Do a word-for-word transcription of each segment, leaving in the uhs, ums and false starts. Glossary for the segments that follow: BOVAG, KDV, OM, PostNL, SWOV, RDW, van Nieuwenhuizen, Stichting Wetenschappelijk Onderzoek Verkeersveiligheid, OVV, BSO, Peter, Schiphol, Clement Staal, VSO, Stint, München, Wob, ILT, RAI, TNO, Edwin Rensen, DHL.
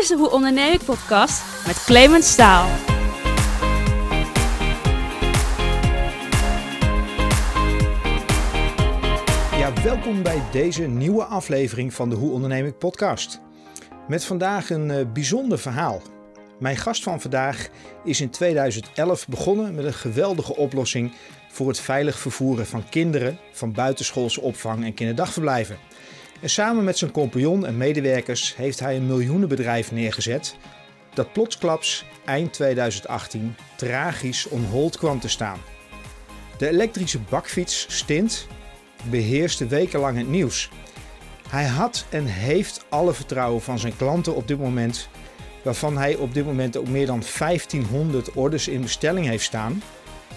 is de Hoe Onderneem Ik podcast met Clement Staal. Ja, welkom bij deze nieuwe aflevering van de Hoe Onderneem Ik podcast. Met vandaag een bijzonder verhaal. Mijn gast van vandaag is in tweeduizend elf begonnen met een geweldige oplossing voor het veilig vervoeren van kinderen van buitenschoolse opvang en kinderdagverblijven. En samen met zijn compagnon en medewerkers heeft hij een miljoenenbedrijf neergezet dat plotsklaps eind tweeduizend achttien tragisch on hold kwam te staan. De elektrische bakfiets Stint beheerste wekenlang het nieuws. Hij had en heeft alle vertrouwen van zijn klanten op dit moment, waarvan hij op dit moment ook meer dan vijftienhonderd orders in bestelling heeft staan.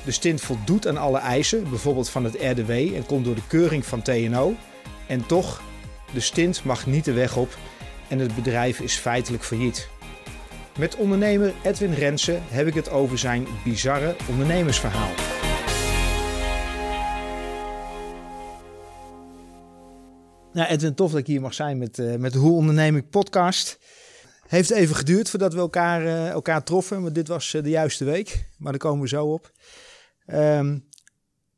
De Stint voldoet aan alle eisen, bijvoorbeeld van het R D W, en komt door de keuring van T N O. En toch, de Stint mag niet de weg op en het bedrijf is feitelijk failliet. Met ondernemer Edwin Rensen heb ik het over zijn bizarre ondernemersverhaal. Nou Edwin, tof dat ik hier mag zijn met, uh, met de Hoe Onderneem Ik podcast. Heeft even geduurd voordat we elkaar, uh, elkaar troffen, want dit was uh, de juiste week. Maar daar komen we zo op. Um,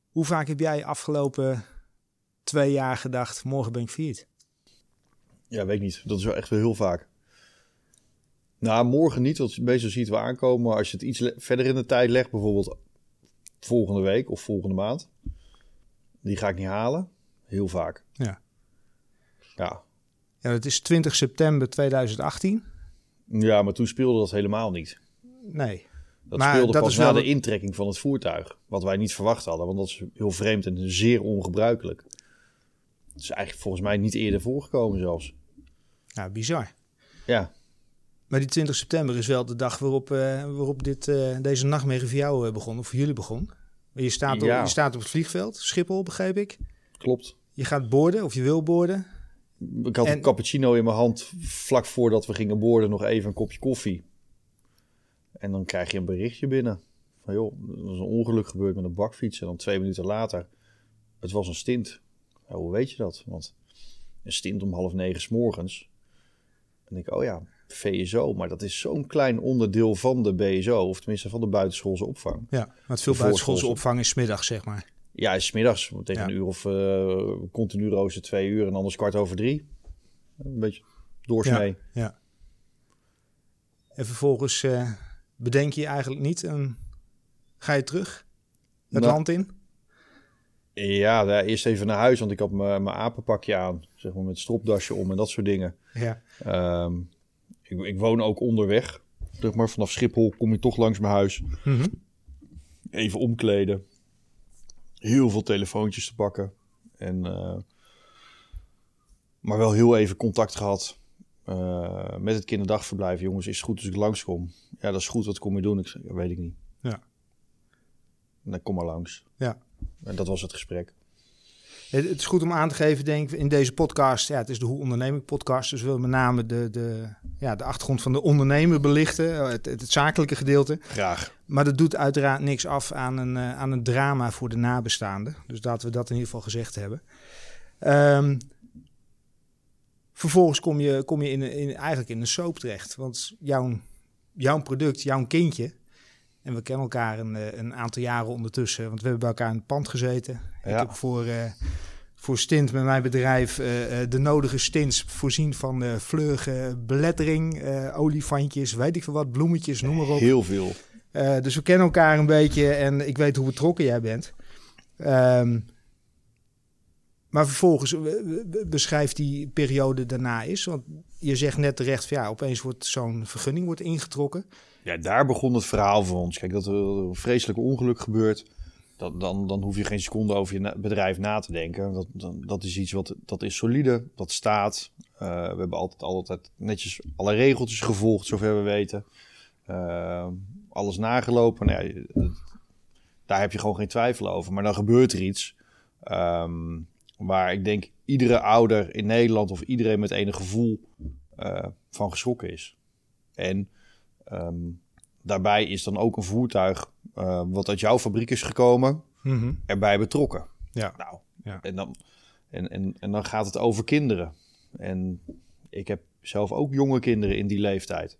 hoe vaak heb jij afgelopen twee jaar gedacht, morgen ben ik failliet? Ja, weet ik niet. Dat is wel echt wel heel vaak. Nou, morgen niet, want meestal ziet we aankomen. Maar als je het iets le- verder in de tijd legt, bijvoorbeeld volgende week of volgende maand. Die ga ik niet halen. Heel vaak. Ja. Ja. Ja, dat is twintig september tweeduizend achttien. Ja, maar toen speelde dat helemaal niet. Nee. Dat maar speelde dat pas is wel na de intrekking van het voertuig. Wat wij niet verwacht hadden, want dat is heel vreemd en zeer ongebruikelijk. Het is eigenlijk volgens mij niet eerder voorgekomen zelfs. Nou, bizar. Ja. Maar die twintig september is wel de dag waarop, uh, waarop dit, uh, deze nachtmerrie voor jou begon, of voor jullie begon. Je staat, op, ja. je staat op het vliegveld, Schiphol, begreep ik. Klopt. Je gaat boarden, of je wil boarden. Ik had en... een cappuccino in mijn hand, vlak voordat we gingen boarden, nog even een kopje koffie. En dan krijg je een berichtje binnen. Van joh, er is een ongeluk gebeurd met een bakfiets. En dan twee minuten later, het was een stint. Ja, hoe weet je dat? Want een stint om half negen 's morgens. En denk ik, oh ja, V S O. Maar dat is zo'n klein onderdeel van de B S O. Of tenminste van de buitenschoolse opvang. Ja, want veel buitenschoolse opvang is 's middags, zeg maar. Ja, is 's middags. Tegen ja. een uur of uh, continu rooster twee uur en anders kwart over drie. Een beetje doorsnee. Ja, ja. En vervolgens uh, bedenk je eigenlijk niet en ga je terug het nou, land in? Ja, ja, eerst even naar huis, want ik had mijn apenpakje aan. Zeg maar met stropdasje om en dat soort dingen. Ja. Um, ik, ik woon ook onderweg. Zeg maar, vanaf Schiphol kom je toch langs mijn huis. Mm-hmm. Even omkleden. Heel veel telefoontjes te pakken. En, uh, maar wel heel even contact gehad uh, met het kinderdagverblijf. Jongens, is het goed als ik langskom? Ja, dat is goed. Wat kom je doen? Ik zei, weet ik niet. Ja. Dan kom maar langs. Ja. En dat was het gesprek. Het, het is goed om aan te geven, denk ik, in deze podcast. Ja, het is de Hoe Onderneem Ik podcast. Dus we willen met name de, de, ja, de achtergrond van de ondernemer belichten. Het, het, het zakelijke gedeelte. Graag. Maar dat doet uiteraard niks af aan een, uh, aan een drama voor de nabestaanden. Dus laten we dat in ieder geval gezegd hebben. Um, vervolgens kom je, kom je in, in, eigenlijk in een soap terecht. Want jouw, jouw product, jouw kindje... En we kennen elkaar een, een aantal jaren ondertussen. Want we hebben bij elkaar in het pand gezeten. Ja. Ik heb voor, uh, voor Stint met mijn bedrijf uh, de nodige stints voorzien van uh, vleurige belettering, uh, olifantjes, weet ik veel wat, bloemetjes, noem maar op. Heel veel. Uh, dus we kennen elkaar een beetje en ik weet hoe betrokken jij bent. Um, maar vervolgens beschrijft die periode daarna is. Want je zegt net terecht, van, ja, opeens wordt zo'n vergunning wordt ingetrokken. Ja, daar begon het verhaal voor ons. Kijk, dat er een vreselijk ongeluk gebeurt, dan, dan, dan hoef je geen seconde over je na- bedrijf na te denken. Dat, dan, dat is iets wat dat is solide, dat staat. Uh, we hebben altijd, altijd netjes alle regeltjes gevolgd, zover we weten. Uh, alles nagelopen. Nou ja, daar heb je gewoon geen twijfel over. Maar dan gebeurt er iets um, waar ik denk iedere ouder in Nederland of iedereen met enig gevoel uh, van geschrokken is. En... Um, daarbij is dan ook een voertuig uh, wat uit jouw fabriek is gekomen, mm-hmm. erbij betrokken. Ja. Nou, ja. En, dan, en, en, en dan gaat het over kinderen. En ik heb zelf ook jonge kinderen in die leeftijd.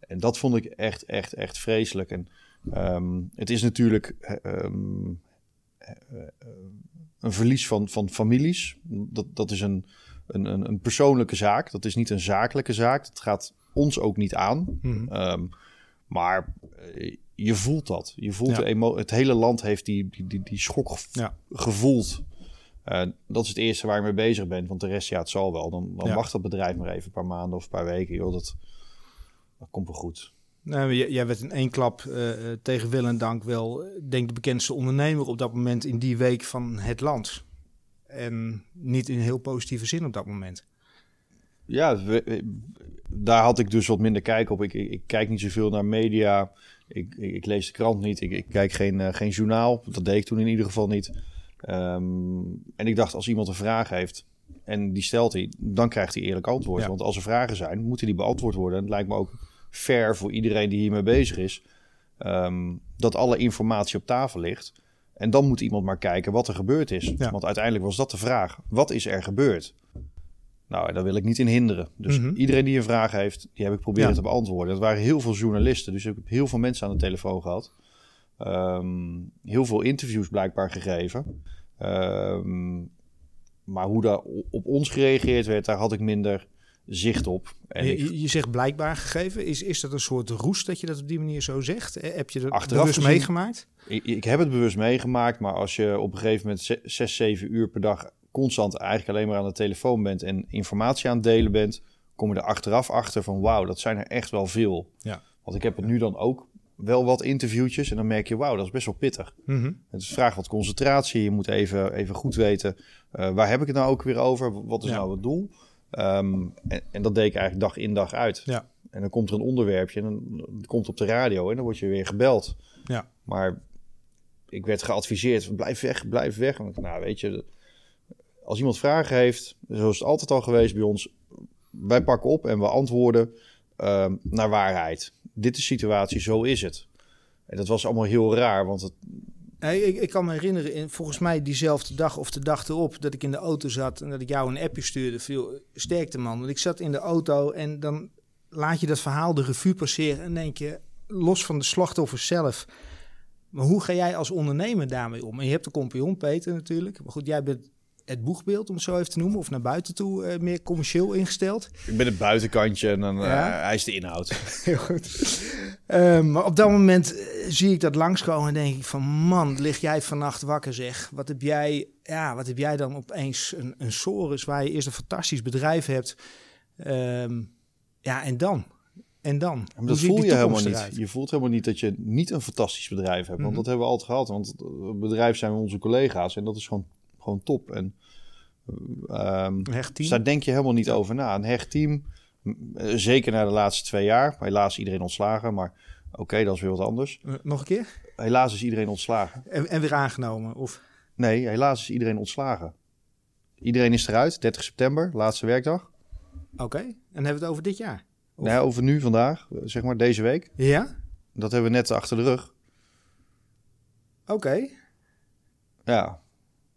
En dat vond ik echt, echt, echt vreselijk. En um, het is natuurlijk um, een verlies van, van families. Dat, dat is een, een, een persoonlijke zaak. Dat is niet een zakelijke zaak. Dat gaat ons ook niet aan. Mm-hmm. Um, maar je voelt dat. Je voelt ja. de emo- het hele land heeft die, die, die, die schok ja. gevoeld. Uh, dat is het eerste waar ik mee bezig ben. Want de rest, ja, het zal wel. Dan, dan ja. wacht dat bedrijf maar even een paar maanden of een paar weken. Joh, dat, dat komt wel goed. Nou, j- jij werd in één klap uh, tegen wil en dank wel, denk de bekendste ondernemer op dat moment in die week van het land. En niet in heel positieve zin op dat moment. Ja, we, we, daar had ik dus wat minder kijk op. Ik, ik, ik kijk niet zoveel naar media. Ik, ik, ik lees de krant niet. Ik, ik kijk geen, uh, geen journaal. Dat deed ik toen in ieder geval niet. Um, en ik dacht, als iemand een vraag heeft en die stelt hij, dan krijgt hij eerlijk antwoord. Ja. Want als er vragen zijn, moeten die beantwoord worden. En het lijkt me ook fair voor iedereen die hiermee bezig is, um, dat alle informatie op tafel ligt. En dan moet iemand maar kijken wat er gebeurd is. Ja. Want uiteindelijk was dat de vraag. Wat is er gebeurd? Nou, en daar wil ik niet in hinderen. Dus mm-hmm. iedereen die een vraag heeft, die heb ik proberen ja. te beantwoorden. Dat waren heel veel journalisten, dus ik heb heel veel mensen aan de telefoon gehad. Um, heel veel interviews blijkbaar gegeven. Um, maar hoe daar op ons gereageerd werd, daar had ik minder zicht op. En je, ik... je zegt blijkbaar gegeven. Is, is dat een soort roes dat je dat op die manier zo zegt? Heb je dat Achteraf bewust gezien, meegemaakt? Ik, ik heb het bewust meegemaakt, maar als je op een gegeven moment zes, zeven uur per dag constant eigenlijk alleen maar aan de telefoon bent en informatie aan het delen bent, kom je er achteraf achter van wauw, dat zijn er echt wel veel. Ja. Want ik heb het nu dan ook wel wat interviewtjes en dan merk je wauw, dat is best wel pittig. Mm-hmm. Het vraagt wat concentratie, je moet even, even goed weten uh, waar heb ik het nou ook weer over, wat is ja. nou het doel? Um, en, en dat deed ik eigenlijk dag in dag uit. Ja. En dan komt er een onderwerpje en dan komt op de radio en dan word je weer gebeld. Ja. Maar ik werd geadviseerd, blijf weg, blijf weg. En nou weet je, als iemand vragen heeft, zo is het altijd al geweest bij ons, wij pakken op en we antwoorden uh, naar waarheid. Dit is de situatie, zo is het. En dat was allemaal heel raar, want het... Hey, ik, ik kan me herinneren, volgens mij diezelfde dag of de dag erop, dat ik in de auto zat en dat ik jou een appje stuurde. Veel sterkte man, want ik zat in de auto en dan laat je dat verhaal de revue passeren en denk je, los van de slachtoffers zelf, maar hoe ga jij als ondernemer daarmee om? En je hebt de compagnon Peter natuurlijk, maar goed, jij bent het boegbeeld, om het zo even te noemen, of naar buiten toe uh, meer commercieel ingesteld. Ik ben het buitenkantje en dan ja. uh, hij is de inhoud. Heel goed. Uh, maar op dat moment zie ik dat langskomen en denk ik van man, lig jij vannacht wakker zeg. Wat heb jij, ja, wat heb jij dan opeens een, een sores waar je eerst een fantastisch bedrijf hebt. Um, ja, en dan? En dan? Maar dat, dat voel je helemaal niet. Je voelt helemaal niet dat je niet een fantastisch bedrijf hebt. Want mm-hmm. dat hebben we altijd gehad. Want het bedrijf zijn onze collega's en dat is gewoon Gewoon top. En, um, dus daar denk je helemaal niet over na. Een hecht team, zeker na de laatste twee jaar. Helaas iedereen ontslagen, maar oké, okay, dat is weer wat anders. Nog een keer? Helaas is iedereen ontslagen. En, en weer aangenomen? Of? Nee, helaas is iedereen ontslagen. Iedereen is eruit, dertig september, laatste werkdag. Oké, okay. En hebben we het over dit jaar? Of? Nee, over nu, vandaag, zeg maar deze week. Ja? Dat hebben we net achter de rug. Oké. Okay. Ja.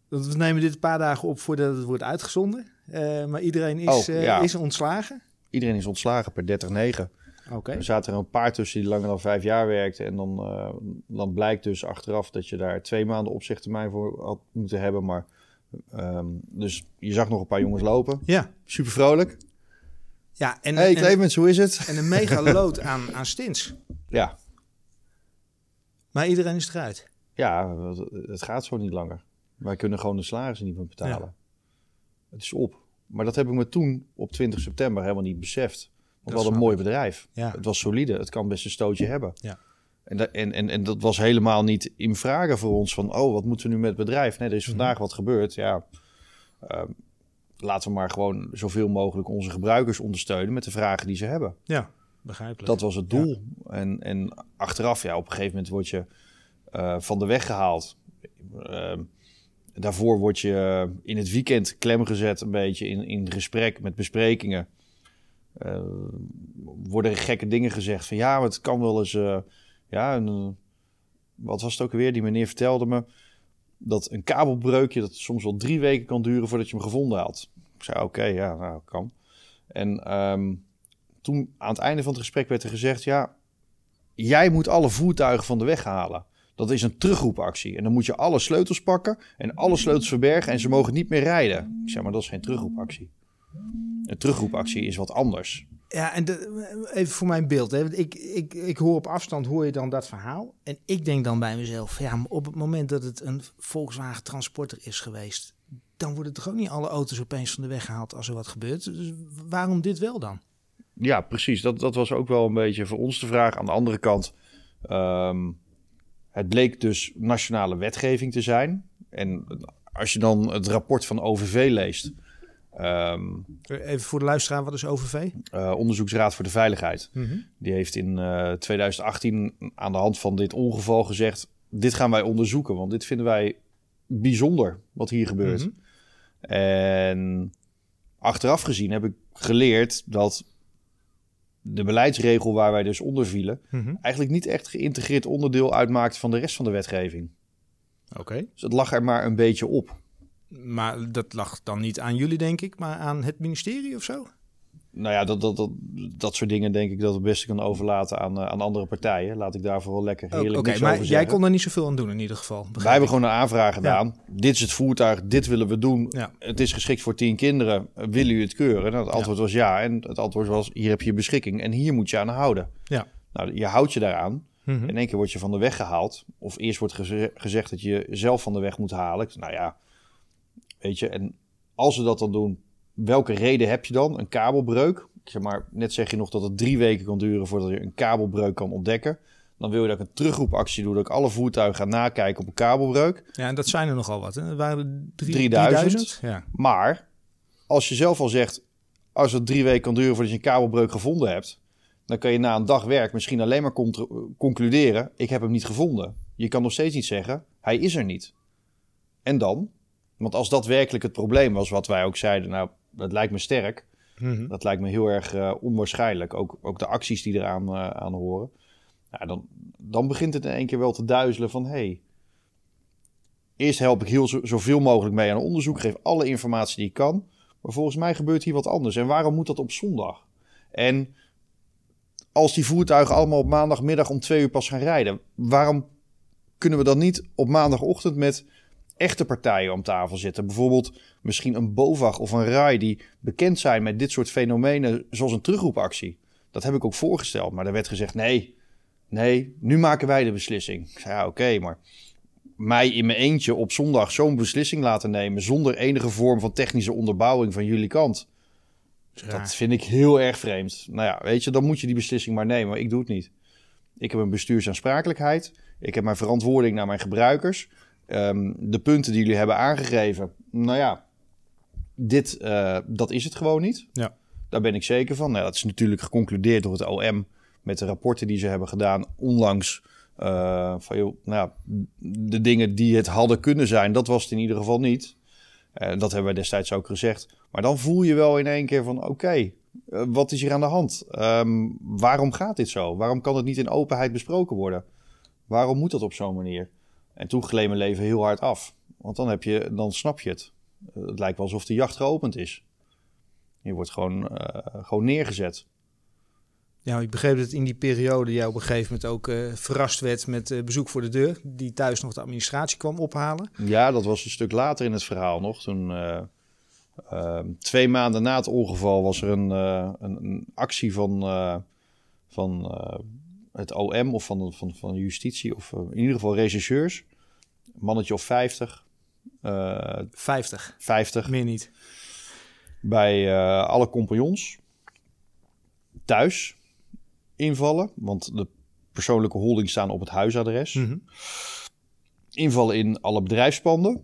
We nemen dit een paar dagen op voordat het wordt uitgezonden. Uh, maar iedereen is, oh, ja. uh, is ontslagen? Iedereen is ontslagen per dertig negen. Okay. Er zaten er een paar tussen die langer dan vijf jaar werkten. En dan, uh, dan blijkt dus achteraf dat je daar twee maanden opzegtermijn voor had moeten hebben. Maar, um, dus je zag nog een paar jongens lopen. Ja. Super vrolijk. Ja, en, hey, Clemens, hoe is het? En een mega lood aan, aan stints. Ja. Maar iedereen is eruit? Ja, het gaat zo niet langer. Wij kunnen gewoon de salarissen niet meer betalen. Ja. Het is op. Maar dat heb ik me toen op twintig september helemaal niet beseft. Want dat we hadden een mooi bedrijf. Ja. Het was solide. Het kan best een stootje hebben. Ja. En, da- en, en, en dat was helemaal niet in vragen voor ons. Van, oh, wat moeten we nu met het bedrijf? Nee, er is vandaag mm-hmm. wat gebeurd. Ja, uh, laten we maar gewoon zoveel mogelijk onze gebruikers ondersteunen met de vragen die ze hebben. Ja, begrijpelijk. Dat was het doel. Ja. En, en achteraf, ja, op een gegeven moment word je uh, van de weg gehaald. Uh, Daarvoor word je in het weekend klem gezet een beetje in, in gesprek met besprekingen. Uh, worden gekke dingen gezegd van ja, het kan wel eens... Uh, ja, een, wat was het ook weer? Die meneer vertelde me dat een kabelbreukje dat soms wel drie weken kan duren voordat je hem gevonden had. Ik zei oké, okay, ja, nou, kan. En um, toen aan het einde van het gesprek werd er gezegd, ja, jij moet alle voertuigen van de weg halen. Dat is een terugroepactie. En dan moet je alle sleutels pakken en alle sleutels verbergen en ze mogen niet meer rijden. Ik zeg, maar dat is geen terugroepactie. Een terugroepactie is wat anders. Ja, en de, even voor mijn beeld. Hè. Want ik, ik, ik hoor op afstand, hoor je dan dat verhaal. En ik denk dan bij mezelf, ja, maar op het moment dat het een Volkswagen Transporter is geweest, dan worden toch ook niet alle auto's opeens van de weg gehaald als er wat gebeurt. Dus waarom dit wel dan? Ja, precies. Dat, dat was ook wel een beetje voor ons de vraag. Aan de andere kant, um, het bleek dus nationale wetgeving te zijn. En als je dan het rapport van O V V leest. Um, Even voor de luisteraar, wat is O V V? Uh, Onderzoeksraad voor de Veiligheid. Mm-hmm. Die heeft in uh, tweeduizend achttien aan de hand van dit ongeval gezegd, dit gaan wij onderzoeken, want dit vinden wij bijzonder wat hier gebeurt. Mm-hmm. En achteraf gezien heb ik geleerd dat de beleidsregel waar wij dus onder vielen, mm-hmm, eigenlijk niet echt geïntegreerd onderdeel uitmaakt van de rest van de wetgeving. Oké. Okay. Dus het lag er maar een beetje op. Maar dat lag dan niet aan jullie, denk ik, maar aan het ministerie of zo? Nou ja, dat, dat, dat, dat soort dingen denk ik dat het beste kan overlaten aan, uh, aan andere partijen. Laat ik daar vooral lekker heerlijk okay, niks maar over zeggen. Jij kon er niet zoveel aan doen in ieder geval. Wij hebben gewoon een aanvraag gedaan. Ja. Dit is het voertuig, dit willen we doen. Ja. Het is geschikt voor tien kinderen. Willen jullie het keuren? Nou, het antwoord ja. was ja. En het antwoord was, hier heb je beschikking en hier moet je aan houden. Ja. Nou, je houdt je daaraan. Mm-hmm. In één keer word je van de weg gehaald. Of eerst wordt geze- gezegd dat je zelf van de weg moet halen. Nou ja... Weet je, en als ze dat dan doen, welke reden heb je dan? Een kabelbreuk. Ik zeg maar, net zeg je nog dat het drie weken kan duren voordat je een kabelbreuk kan ontdekken. Dan wil je dat ik een terugroepactie doe, dat ik alle voertuigen ga nakijken op een kabelbreuk. Ja, en dat zijn er nogal wat. Hè? Dat waren er drie, drieduizend. Ja. Maar als je zelf al zegt, als het drie weken kan duren voordat je een kabelbreuk gevonden hebt, dan kan je na een dag werk misschien alleen maar contru- concluderen, ik heb hem niet gevonden. Je kan nog steeds niet zeggen, hij is er niet. En dan? Want als dat werkelijk het probleem was, wat wij ook zeiden, nou, dat lijkt me sterk. Mm-hmm. Dat lijkt me heel erg uh, onwaarschijnlijk. Ook, ook de acties die eraan uh, aan horen. Nou, dan, dan begint het in één keer wel te duizelen van, hé, hey, eerst help ik heel zo, zoveel mogelijk mee aan onderzoek. Geef alle informatie die ik kan. Maar volgens mij gebeurt hier wat anders. En waarom moet dat op zondag? En als die voertuigen allemaal op maandagmiddag om twee uur pas gaan rijden, waarom kunnen we dan niet op maandagochtend met echte partijen om tafel zitten. Bijvoorbeeld misschien een BOVAG of een RAI die bekend zijn met dit soort fenomenen zoals een terugroepactie. Dat heb ik ook voorgesteld, maar er werd gezegd nee, nee, nu maken wij de beslissing. Ik zei, ja, oké, okay, maar mij in mijn eentje op zondag zo'n beslissing laten nemen zonder enige vorm van technische onderbouwing van jullie kant. Ja. Dat vind ik heel erg vreemd. Nou ja, weet je, dan moet je die beslissing maar nemen, maar ik doe het niet. Ik heb een bestuursaansprakelijkheid. Ik heb mijn verantwoording naar mijn gebruikers. Um, de punten die jullie hebben aangegeven, nou ja, dit, uh, dat is het gewoon niet. Ja. Daar ben ik zeker van. Nou, dat is natuurlijk geconcludeerd door het O M met de rapporten die ze hebben gedaan onlangs. Uh, van, joh, nou, de dingen die het hadden kunnen zijn, dat was het in ieder geval niet. Uh, dat hebben wij destijds ook gezegd. Maar dan voel je wel in één keer van, oké, okay, uh, wat is hier aan de hand? Um, waarom gaat dit zo? Waarom kan het niet in openheid besproken worden? Waarom moet dat op zo'n manier? En toen gleed mijn leven heel hard af. Want dan, heb je, dan snap je het. Het lijkt wel alsof de jacht geopend is. Je wordt gewoon, uh, gewoon neergezet. Ja, ik begreep dat in die periode jij op een gegeven moment ook uh, verrast werd met uh, bezoek voor de deur. Die thuis nog de administratie kwam ophalen. Ja, dat was een stuk later in het verhaal nog. Toen, uh, uh, twee maanden na het ongeval was er een, uh, een, een actie van... Uh, van uh, het O M of van, van, van justitie of in ieder geval rechercheurs. Mannetje of vijftig. Uh, vijftig? vijftig. Meer niet. Bij uh, alle compagnons. Thuis invallen. Want de persoonlijke holding staan op het huisadres. Mm-hmm. Invallen in alle bedrijfspanden.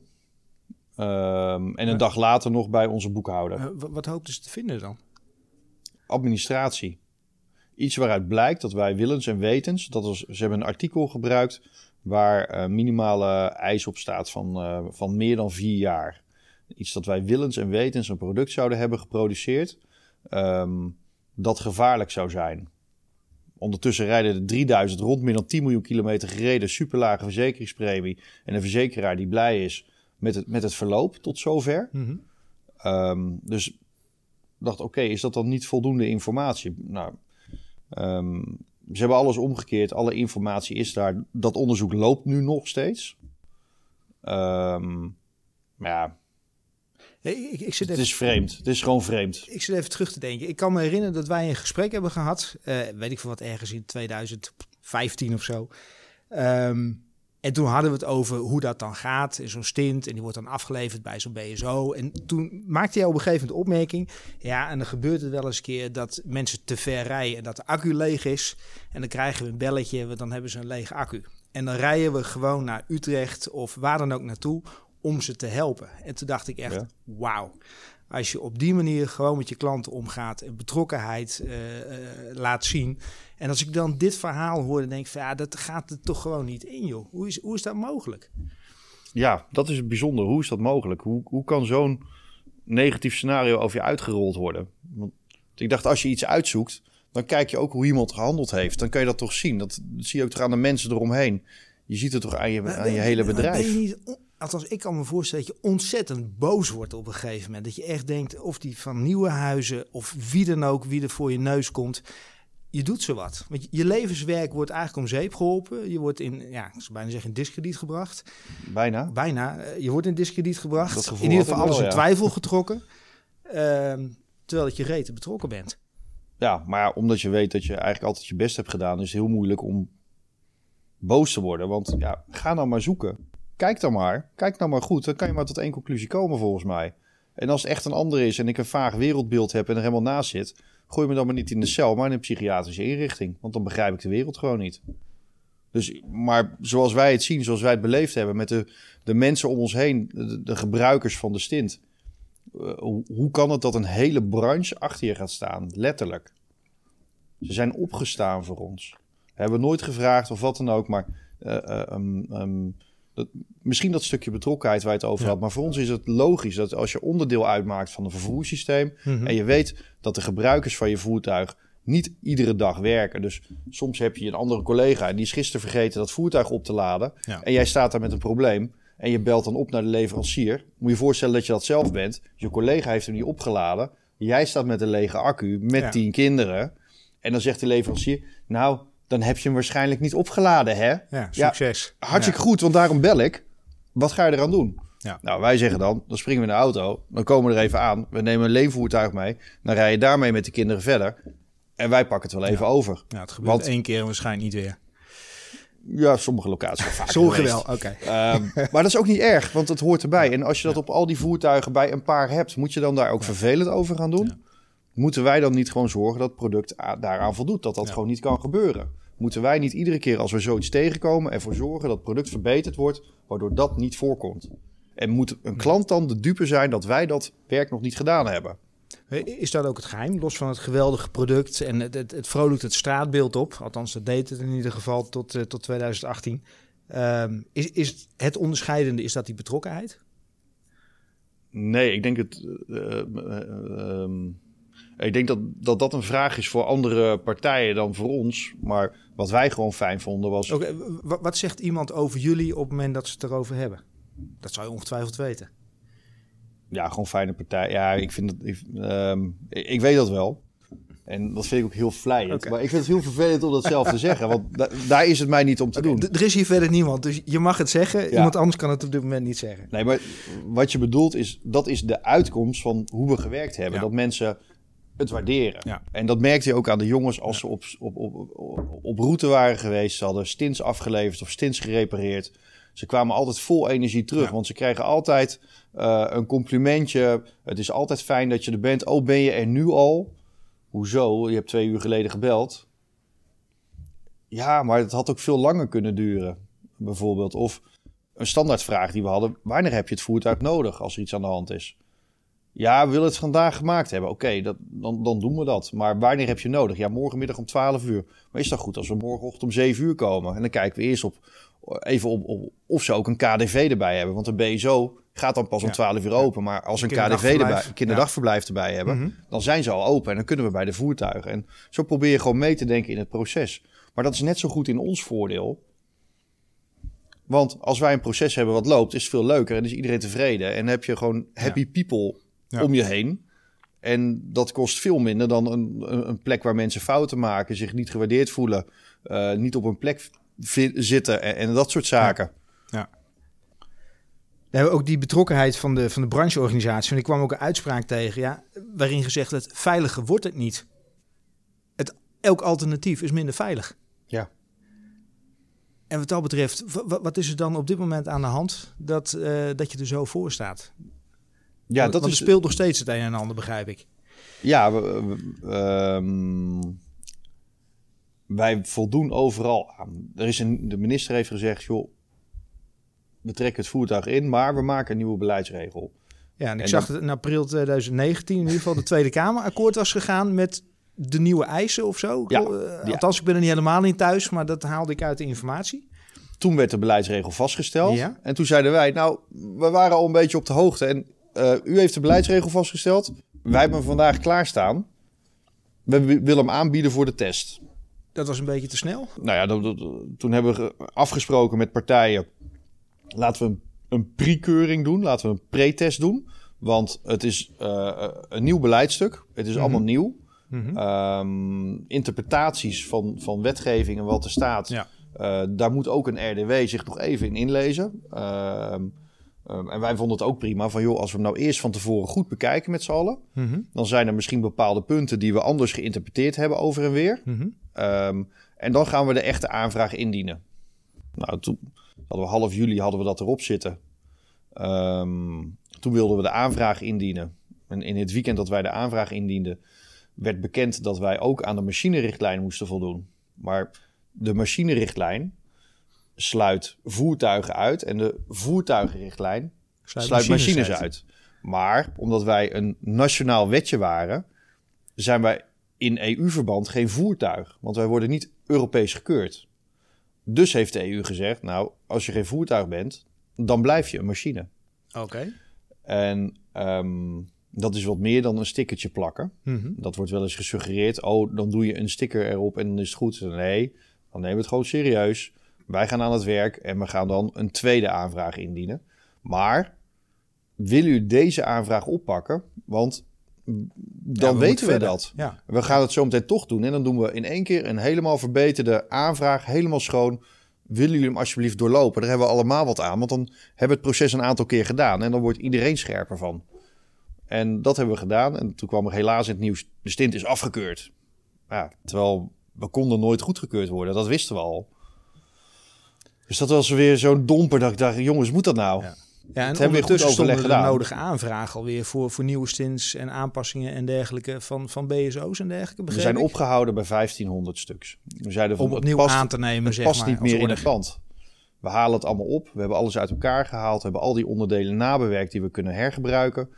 Uh, en een uh, dag later nog bij onze boekhouder. Uh, wat hoopten ze te vinden dan? Administratie. Iets waaruit blijkt dat wij willens en wetens, dat was, ze hebben een artikel gebruikt waar uh, minimale eis op staat van, uh, van meer dan vier jaar. Iets dat wij willens en wetens een product zouden hebben geproduceerd um, dat gevaarlijk zou zijn. Ondertussen rijden er drieduizend rond, meer dan tien miljoen kilometer gereden, superlage verzekeringspremie en een verzekeraar die blij is met het, met het verloop tot zover. Mm-hmm. Um, dus dacht, oké, okay, is dat dan niet voldoende informatie? Nou, um, ze hebben alles omgekeerd. Alle informatie is daar. Dat onderzoek loopt nu nog steeds. Um, ja... Nee, ik, ik zit even, het is vreemd. Het is gewoon vreemd. Ik zit even terug te denken. Ik kan me herinneren dat wij een gesprek hebben gehad. Uh, weet ik veel wat, ergens in twintig vijftien of zo. Um, en toen hadden we het over hoe dat dan gaat. En zo'n stint. En die wordt dan afgeleverd bij zo'n B S O. En toen maakte jij op een gegeven moment de opmerking. Ja, en dan gebeurt het wel eens een keer dat mensen te ver rijden. En dat de accu leeg is. En dan krijgen we een belletje. Want dan hebben ze een lege accu. En dan rijden we gewoon naar Utrecht of waar dan ook naartoe om ze te helpen. En toen dacht ik echt, ja. Wauw. Als je op die manier gewoon met je klanten omgaat en betrokkenheid uh, uh, laat zien. En als ik dan dit verhaal hoor, dan denk ik van ja, dat gaat er toch gewoon niet in, joh. Hoe is, hoe is dat mogelijk? Ja, dat is het bijzondere. Hoe is dat mogelijk? Hoe, hoe kan zo'n negatief scenario over je uitgerold worden? Want ik dacht, als je iets uitzoekt, dan kijk je ook hoe iemand gehandeld heeft. Dan kan je dat toch zien. Dat, dat zie je ook toch aan de mensen eromheen. Je ziet het toch aan je, aan je hele bedrijf. Althans, ik kan me voorstellen dat je ontzettend boos wordt op een gegeven moment. Dat je echt denkt, of die van Nieuwenhuizen of wie dan ook, wie er voor je neus komt. Je doet ze wat. Want je levenswerk wordt eigenlijk om zeep geholpen. Je wordt in, ja, ik zou bijna zeggen, in diskrediet gebracht. Bijna. Bijna. Je wordt in diskrediet gebracht. In ieder geval alles in twijfel getrokken. uh, terwijl dat je reten betrokken bent. Ja, maar omdat je weet dat je eigenlijk altijd je best hebt gedaan, is het heel moeilijk om boos te worden. Want ja, ga nou maar zoeken. Kijk dan maar, kijk nou maar goed. Dan kan je maar tot één conclusie komen volgens mij. En als het echt een ander is en ik een vaag wereldbeeld heb en er helemaal naast zit, gooi me dan maar niet in de cel, maar in een psychiatrische inrichting. Want dan begrijp ik de wereld gewoon niet. Dus, maar zoals wij het zien, zoals wij het beleefd hebben met de, de mensen om ons heen, de, de gebruikers van de stint. Uh, hoe kan het dat een hele branche achter je gaat staan? Letterlijk. Ze zijn opgestaan voor ons. We hebben nooit gevraagd of wat dan ook, maar Uh, uh, um, um, Dat, misschien dat stukje betrokkenheid waar je het over had. Ja. Maar voor ons is het logisch dat als je onderdeel uitmaakt van een vervoerssysteem, mm-hmm. en je weet dat de gebruikers van je voertuig niet iedere dag werken. Dus soms heb je een andere collega en die is gisteren vergeten dat voertuig op te laden. Ja. En jij staat daar met een probleem en je belt dan op naar de leverancier. Moet je je voorstellen dat je dat zelf bent. Je collega heeft hem niet opgeladen. Jij staat met een lege accu met ja. tien kinderen. En dan zegt de leverancier, nou, dan heb je hem waarschijnlijk niet opgeladen, hè? Ja, succes. Ja, hartstikke ja. goed, want daarom bel ik. Wat ga je eraan doen? Ja. Nou, wij zeggen dan, dan springen we in de auto. Dan komen we er even aan. We nemen een leenvoertuig mee. Dan rij je daarmee met de kinderen verder. En wij pakken het wel even ja. over. Ja, het gebeurt want één keer en waarschijnlijk niet weer. Ja, sommige locaties. Sommige wel, oké. Okay. Um, maar dat is ook niet erg, want het hoort erbij. En als je dat ja. op al die voertuigen bij een paar hebt, moet je dan daar ook ja. vervelend over gaan doen? Ja. Moeten wij dan niet gewoon zorgen dat het product a- daaraan voldoet? Dat dat ja. gewoon niet kan gebeuren? Moeten wij niet iedere keer als we zoiets tegenkomen ervoor zorgen dat het product verbeterd wordt, waardoor dat niet voorkomt? En moet een klant dan de dupe zijn dat wij dat werk nog niet gedaan hebben? Is dat ook het geheim? Los van het geweldige product en het, het, het vrolijkt het straatbeeld op. Althans, dat deed het in ieder geval tot, uh, tot twintig achttien. Uh, is, is het onderscheidende, is dat die betrokkenheid? Nee, ik denk het... Uh, uh, uh, Ik denk dat, dat dat een vraag is voor andere partijen dan voor ons. Maar wat wij gewoon fijn vonden was... Okay, w- wat zegt iemand over jullie op het moment dat ze het erover hebben? Dat zou je ongetwijfeld weten. Ja, gewoon fijne partij. Ja, ik vind dat... Ik, um, ik, ik weet dat wel. En dat vind ik ook heel vleiend. Okay. Maar ik vind het heel vervelend om dat zelf te zeggen. Want da- daar is het mij niet om te doen. D- er is hier verder niemand, dus je mag het zeggen. Ja. Iemand anders kan het op dit moment niet zeggen. Nee, maar wat je bedoelt is... Dat is de uitkomst van hoe we gewerkt hebben. Ja. Dat mensen... het waarderen. Ja. En dat merkte je ook aan de jongens als ja. ze op, op, op, op route waren geweest. Ze hadden stints afgeleverd of stints gerepareerd. Ze kwamen altijd vol energie terug, ja. want ze kregen altijd uh, een complimentje. Het is altijd fijn dat je er bent. Oh, ben je er nu al? Hoezo? Je hebt twee uur geleden gebeld. Ja, maar het had ook veel langer kunnen duren, bijvoorbeeld. Of een standaardvraag die we hadden. Wanneer heb je het voertuig nodig als er iets aan de hand is? Ja, we willen het vandaag gemaakt hebben. Oké, okay, dan, dan doen we dat. Maar wanneer heb je nodig? Ja, morgenmiddag om twaalf uur. Maar is dat goed als we morgenochtend om zeven uur komen? En dan kijken we eerst op, even op, op of ze ook een K D V erbij hebben. Want een B S O gaat dan pas ja. om twaalf uur open. Maar als een K D V erbij, een kinderdagverblijf erbij hebben, mm-hmm. dan zijn ze al open. En dan kunnen we bij de voertuigen. En zo probeer je gewoon mee te denken in het proces. Maar dat is net zo goed in ons voordeel. Want als wij een proces hebben wat loopt, is het veel leuker. En is iedereen tevreden. En heb je gewoon happy ja. people... Ja. om je heen. En dat kost veel minder dan een, een plek waar mensen fouten maken, zich niet gewaardeerd voelen, uh, niet op een plek v- zitten en, en dat soort zaken. Ja. Ja. We hebben ook die betrokkenheid van de, van de brancheorganisatie. En ik kwam ook een uitspraak tegen, ja, waarin gezegd werd, veiliger wordt het niet. Het, elk alternatief is minder veilig. Ja. En wat dat betreft, w- wat is er dan op dit moment aan de hand dat, uh, dat je er zo voor staat? Ja, dat is, speelt nog steeds het een en ander, begrijp ik. Ja, we, we, um, wij voldoen overal aan. Er is een, de minister heeft gezegd, joh, we trekken het voertuig in, maar we maken een nieuwe beleidsregel. Ja, en ik en zag dat in april twintig negentien in ieder geval de Tweede Kamer akkoord was gegaan met de nieuwe eisen of zo. Ja, uh, althans, ja. Ik ben er niet helemaal in thuis, maar dat haalde ik uit de informatie. Toen werd de beleidsregel vastgesteld. Ja. En toen zeiden wij, nou, we waren al een beetje op de hoogte en Uh, u heeft de beleidsregel vastgesteld. Wij hebben hem vandaag klaarstaan. We w- willen hem aanbieden voor de test. Dat was een beetje te snel? Nou ja, dat, dat, toen hebben we afgesproken met partijen. Laten we een, een pre-keuring doen. Laten we een pre-test doen. Want het is uh, een nieuw beleidstuk. Het is mm-hmm. allemaal nieuw. Mm-hmm. Um, interpretaties van, van wetgeving en wat er staat. Ja. Uh, daar moet ook een R D W zich nog even in inlezen. Uh, Um, en wij vonden het ook prima van, joh, als we hem nou eerst van tevoren goed bekijken met z'n allen, mm-hmm. dan zijn er misschien bepaalde punten die we anders geïnterpreteerd hebben over en weer. Mm-hmm. Um, en dan gaan we de echte aanvraag indienen. Nou, toen hadden we half juli hadden we dat erop zitten. Um, toen wilden we de aanvraag indienen. En in het weekend dat wij de aanvraag indienden, werd bekend dat wij ook aan de machinerichtlijn moesten voldoen. Maar de machinerichtlijn sluit voertuigen uit en de voertuigenrichtlijn sluit, sluit machines, machines uit. Maar omdat wij een nationaal wetje waren, zijn wij in E U-verband geen voertuig. Want wij worden niet Europees gekeurd. Dus heeft de E U gezegd, nou, als je geen voertuig bent, dan blijf je een machine. Oké. Okay. En um, dat is wat meer dan een stickertje plakken. Mm-hmm. Dat wordt wel eens gesuggereerd, oh, dan doe je een sticker erop en dan is het goed. Nee, dan nemen we het gewoon serieus. Wij gaan aan het werk en we gaan dan een tweede aanvraag indienen. Maar wil u deze aanvraag oppakken? Want dan ja, we weten we verder. dat. Ja. We gaan het zo meteen toch doen. En dan doen we in één keer een helemaal verbeterde aanvraag. Helemaal schoon. Willen jullie hem alsjeblieft doorlopen? Daar hebben we allemaal wat aan. Want dan hebben we het proces een aantal keer gedaan. En dan wordt iedereen scherper van. En dat hebben we gedaan. En toen kwam er helaas in het nieuws, de stint is afgekeurd. Ja, terwijl we konden nooit goedgekeurd worden. Dat wisten we al. Dus dat was weer zo'n domper dat ik dacht, jongens, moet dat nou? Ja, ja en ondertussen stonden er de nodige aanvragen alweer voor, voor nieuwe stints en aanpassingen en dergelijke van, van B S O's en dergelijke. We zijn ik? opgehouden bij vijftienhonderd stuks. We zeiden van, om opnieuw past, aan te nemen, het zeg past maar, niet meer in het pand. We halen het allemaal op. We hebben alles uit elkaar gehaald. We hebben al die onderdelen nabewerkt die we kunnen hergebruiken.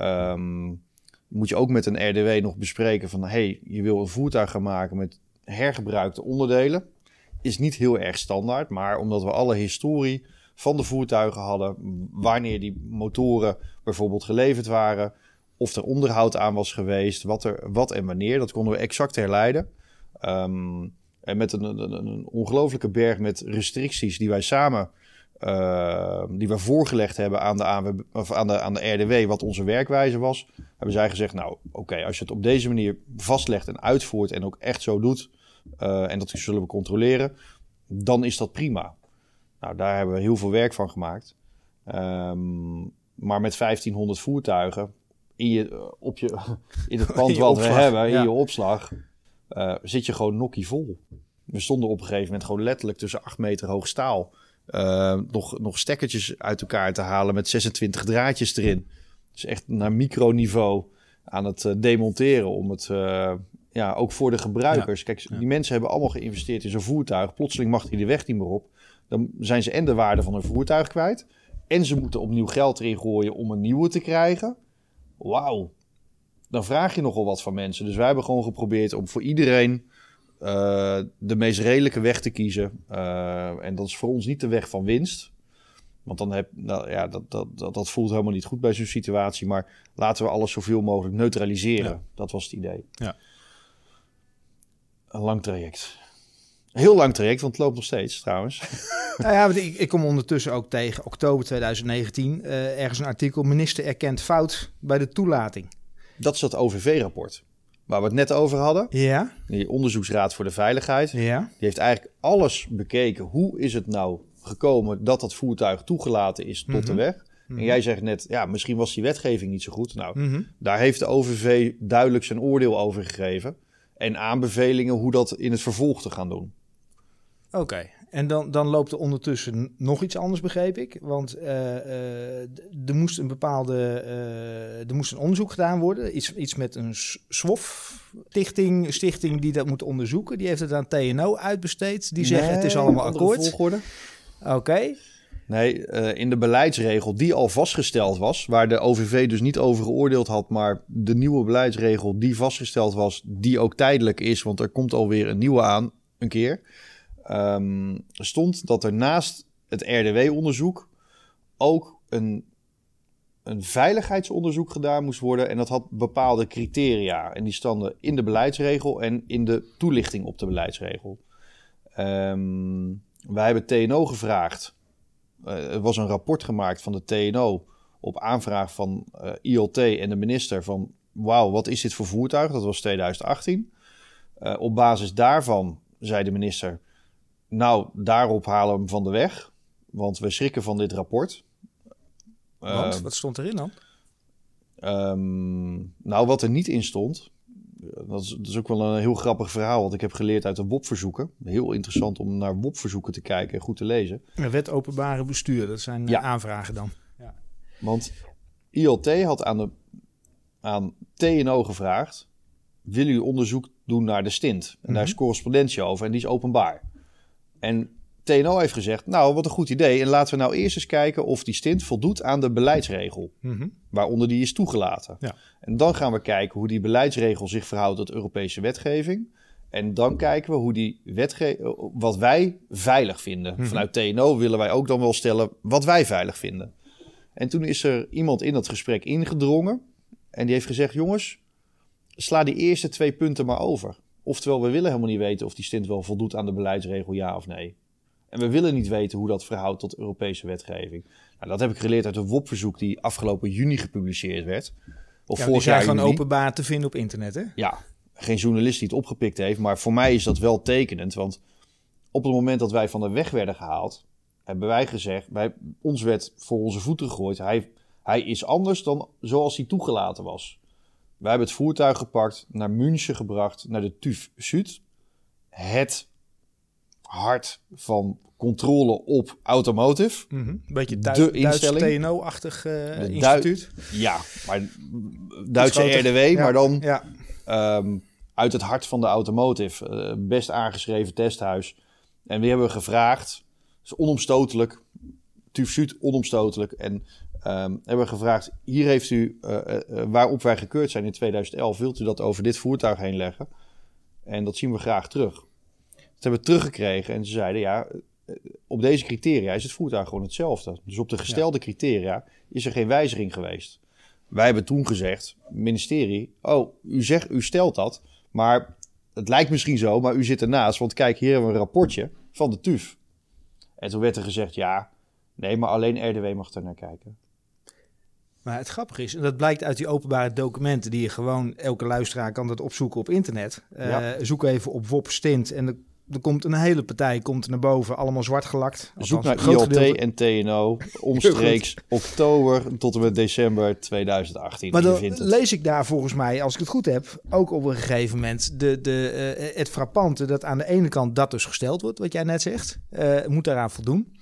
Um, moet je ook met een R D W nog bespreken van, hey, je wil een voertuig gaan maken met hergebruikte onderdelen. Is niet heel erg standaard, maar omdat we alle historie van de voertuigen hadden, wanneer die motoren bijvoorbeeld geleverd waren, of er onderhoud aan was geweest, wat, er, wat en wanneer, dat konden we exact herleiden. Um, en met een, een, een ongelooflijke berg met restricties die wij samen, uh, die we voorgelegd hebben aan de, A W B, of aan, de, aan de R D W, wat onze werkwijze was, hebben zij gezegd, nou oké, okay, als je het op deze manier vastlegt en uitvoert en ook echt zo doet, Uh, en dat zullen we controleren, dan is dat prima. Nou, daar hebben we heel veel werk van gemaakt. Um, maar met vijftienhonderd voertuigen in, je, op je, in het pand in wat opslag, we hebben, ja. in je opslag, uh, zit je gewoon nokkie vol. We stonden op een gegeven moment gewoon letterlijk tussen acht meter hoog staal uh, nog, nog stekkertjes uit elkaar te halen met zesentwintig draadjes erin. Dus echt naar microniveau aan het uh, demonteren om het... Uh, Ja, ook voor de gebruikers. Ja. Kijk, die ja. mensen hebben allemaal geïnvesteerd in zo'n voertuig. Plotseling mag die de weg niet meer op. Dan zijn ze en de waarde van hun voertuig kwijt. En ze moeten opnieuw geld erin gooien om een nieuwe te krijgen. Wauw. Dan vraag je nogal wat van mensen. Dus wij hebben gewoon geprobeerd om voor iedereen uh, de meest redelijke weg te kiezen. Uh, en dat is voor ons niet de weg van winst. Want dan heb, nou, ja, dat, dat, dat, dat voelt helemaal niet goed bij zo'n situatie. Maar laten we alles zoveel mogelijk neutraliseren. Ja. Dat was het idee. Ja. Een lang traject. Een heel lang traject, want het loopt nog steeds trouwens. Nou ja, want ik, ik kom ondertussen ook tegen oktober twintig negentien. Uh, ergens een artikel, minister erkent fout bij de toelating. Dat is dat O V V-rapport. Waar we het net over hadden. Ja. Die onderzoeksraad voor de veiligheid. Ja. Die heeft eigenlijk alles bekeken. Hoe is het nou gekomen dat dat voertuig toegelaten is tot mm-hmm. de weg? Mm-hmm. En jij zegt net, ja, misschien was die wetgeving niet zo goed. Nou, mm-hmm. daar heeft de O V V duidelijk zijn oordeel over gegeven. En aanbevelingen hoe dat in het vervolg te gaan doen. Oké, okay. En dan, dan loopt er ondertussen nog iets anders, begreep ik. Want uh, uh, er moest een bepaalde, uh, er moest een onderzoek gedaan worden. Iets, iets met een S W O V, stichting, stichting die dat moet onderzoeken. Die heeft het aan T N O uitbesteed. Die zeggen nee, het is allemaal akkoord. Oké. Okay. Nee, uh, in de beleidsregel die al vastgesteld was, waar de O V V dus niet over geoordeeld had, maar de nieuwe beleidsregel die vastgesteld was, die ook tijdelijk is, want er komt alweer een nieuwe aan, een keer, um, stond dat er naast het R D W-onderzoek ook een, een veiligheidsonderzoek gedaan moest worden en dat had bepaalde criteria en die stonden in de beleidsregel en in de toelichting op de beleidsregel. Um, wij hebben T N O gevraagd. Uh, er was een rapport gemaakt van de T N O op aanvraag van uh, I L T en de minister van wauw, wat is dit voor voertuig? Dat was tweeduizend achttien. Uh, op basis daarvan zei de minister, nou, daarop halen we hem van de weg, want we schrikken van dit rapport. Want, uh, wat stond erin dan? Um, nou, wat er niet in stond, dat is, dat is ook wel een heel grappig verhaal, wat ik heb geleerd uit de Wob-verzoeken. Heel interessant om naar Wob-verzoeken te kijken en goed te lezen. De wet openbare bestuur, dat zijn ja. aanvragen dan. Ja. Want I L T had aan, de, aan T N O gevraagd, wil u onderzoek doen naar de stint? En mm-hmm. daar is correspondentie over en die is openbaar. En T N O heeft gezegd, nou, wat een goed idee. En laten we nou eerst eens kijken of die stint voldoet aan de beleidsregel. Mm-hmm. Waaronder die is toegelaten. Ja. En dan gaan we kijken hoe die beleidsregel zich verhoudt tot Europese wetgeving. En dan kijken we hoe die wetge- wat wij veilig vinden. Mm-hmm. Vanuit T N O willen wij ook dan wel stellen wat wij veilig vinden. En toen is er iemand in dat gesprek ingedrongen. En die heeft gezegd, jongens, sla die eerste twee punten maar over. Oftewel, we willen helemaal niet weten of die stint wel voldoet aan de beleidsregel, ja of nee. En we willen niet weten hoe dat verhoudt tot Europese wetgeving. Nou, dat heb ik geleerd uit een Wob-verzoek die afgelopen juni gepubliceerd werd. Of ja, vorig die jaar zijn gewoon openbaar te vinden op internet, hè? Ja, geen journalist die het opgepikt heeft. Maar voor mij is dat wel tekenend. Want op het moment dat wij van de weg werden gehaald, hebben wij gezegd, wij, ons werd voor onze voeten gegooid. Hij, hij is anders dan zoals hij toegelaten was. Wij hebben het voertuig gepakt, naar München gebracht, naar de TÜV Süd. Het hart van controle op automotive. Mm-hmm. Beetje Duits, de instelling. Duits T N O-achtig uh, du- instituut. Ja, maar Duitse R D W, ja. maar dan ja. um, uit het hart van de automotive. Uh, best aangeschreven testhuis. En we hebben gevraagd, dus onomstotelijk, TÜV Süd onomstotelijk. En um, hebben gevraagd, hier heeft u, uh, uh, waarop wij gekeurd zijn in tweeduizend elf, wilt u dat over dit voertuig heen leggen? En dat zien we graag terug. Dat hebben we teruggekregen en ze zeiden, ja, op deze criteria is het voertuig gewoon hetzelfde. Dus op de gestelde ja. criteria is er geen wijziging geweest. Wij hebben toen gezegd, ministerie, oh, u zegt, u stelt dat, maar het lijkt misschien zo, maar u zit ernaast, want kijk, hier hebben we een rapportje van de TÜV. En toen werd er gezegd, ja, nee, maar alleen R D W mag er naar kijken. Maar het grappige is, en dat blijkt uit die openbare documenten die je gewoon, elke luisteraar kan dat opzoeken op internet. Ja. Uh, zoek even op Wob Stint en de Er komt een hele partij komt naar boven, allemaal zwart gelakt. Zoek naar I L T gedeelte. En T N O omstreeks oktober tot en met december tweeduizend achttien. Maar dan lees ik daar volgens mij, als ik het goed heb, ook op een gegeven moment de, de, uh, het frappante dat aan de ene kant dat dus gesteld wordt, wat jij net zegt, uh, moet daaraan voldoen.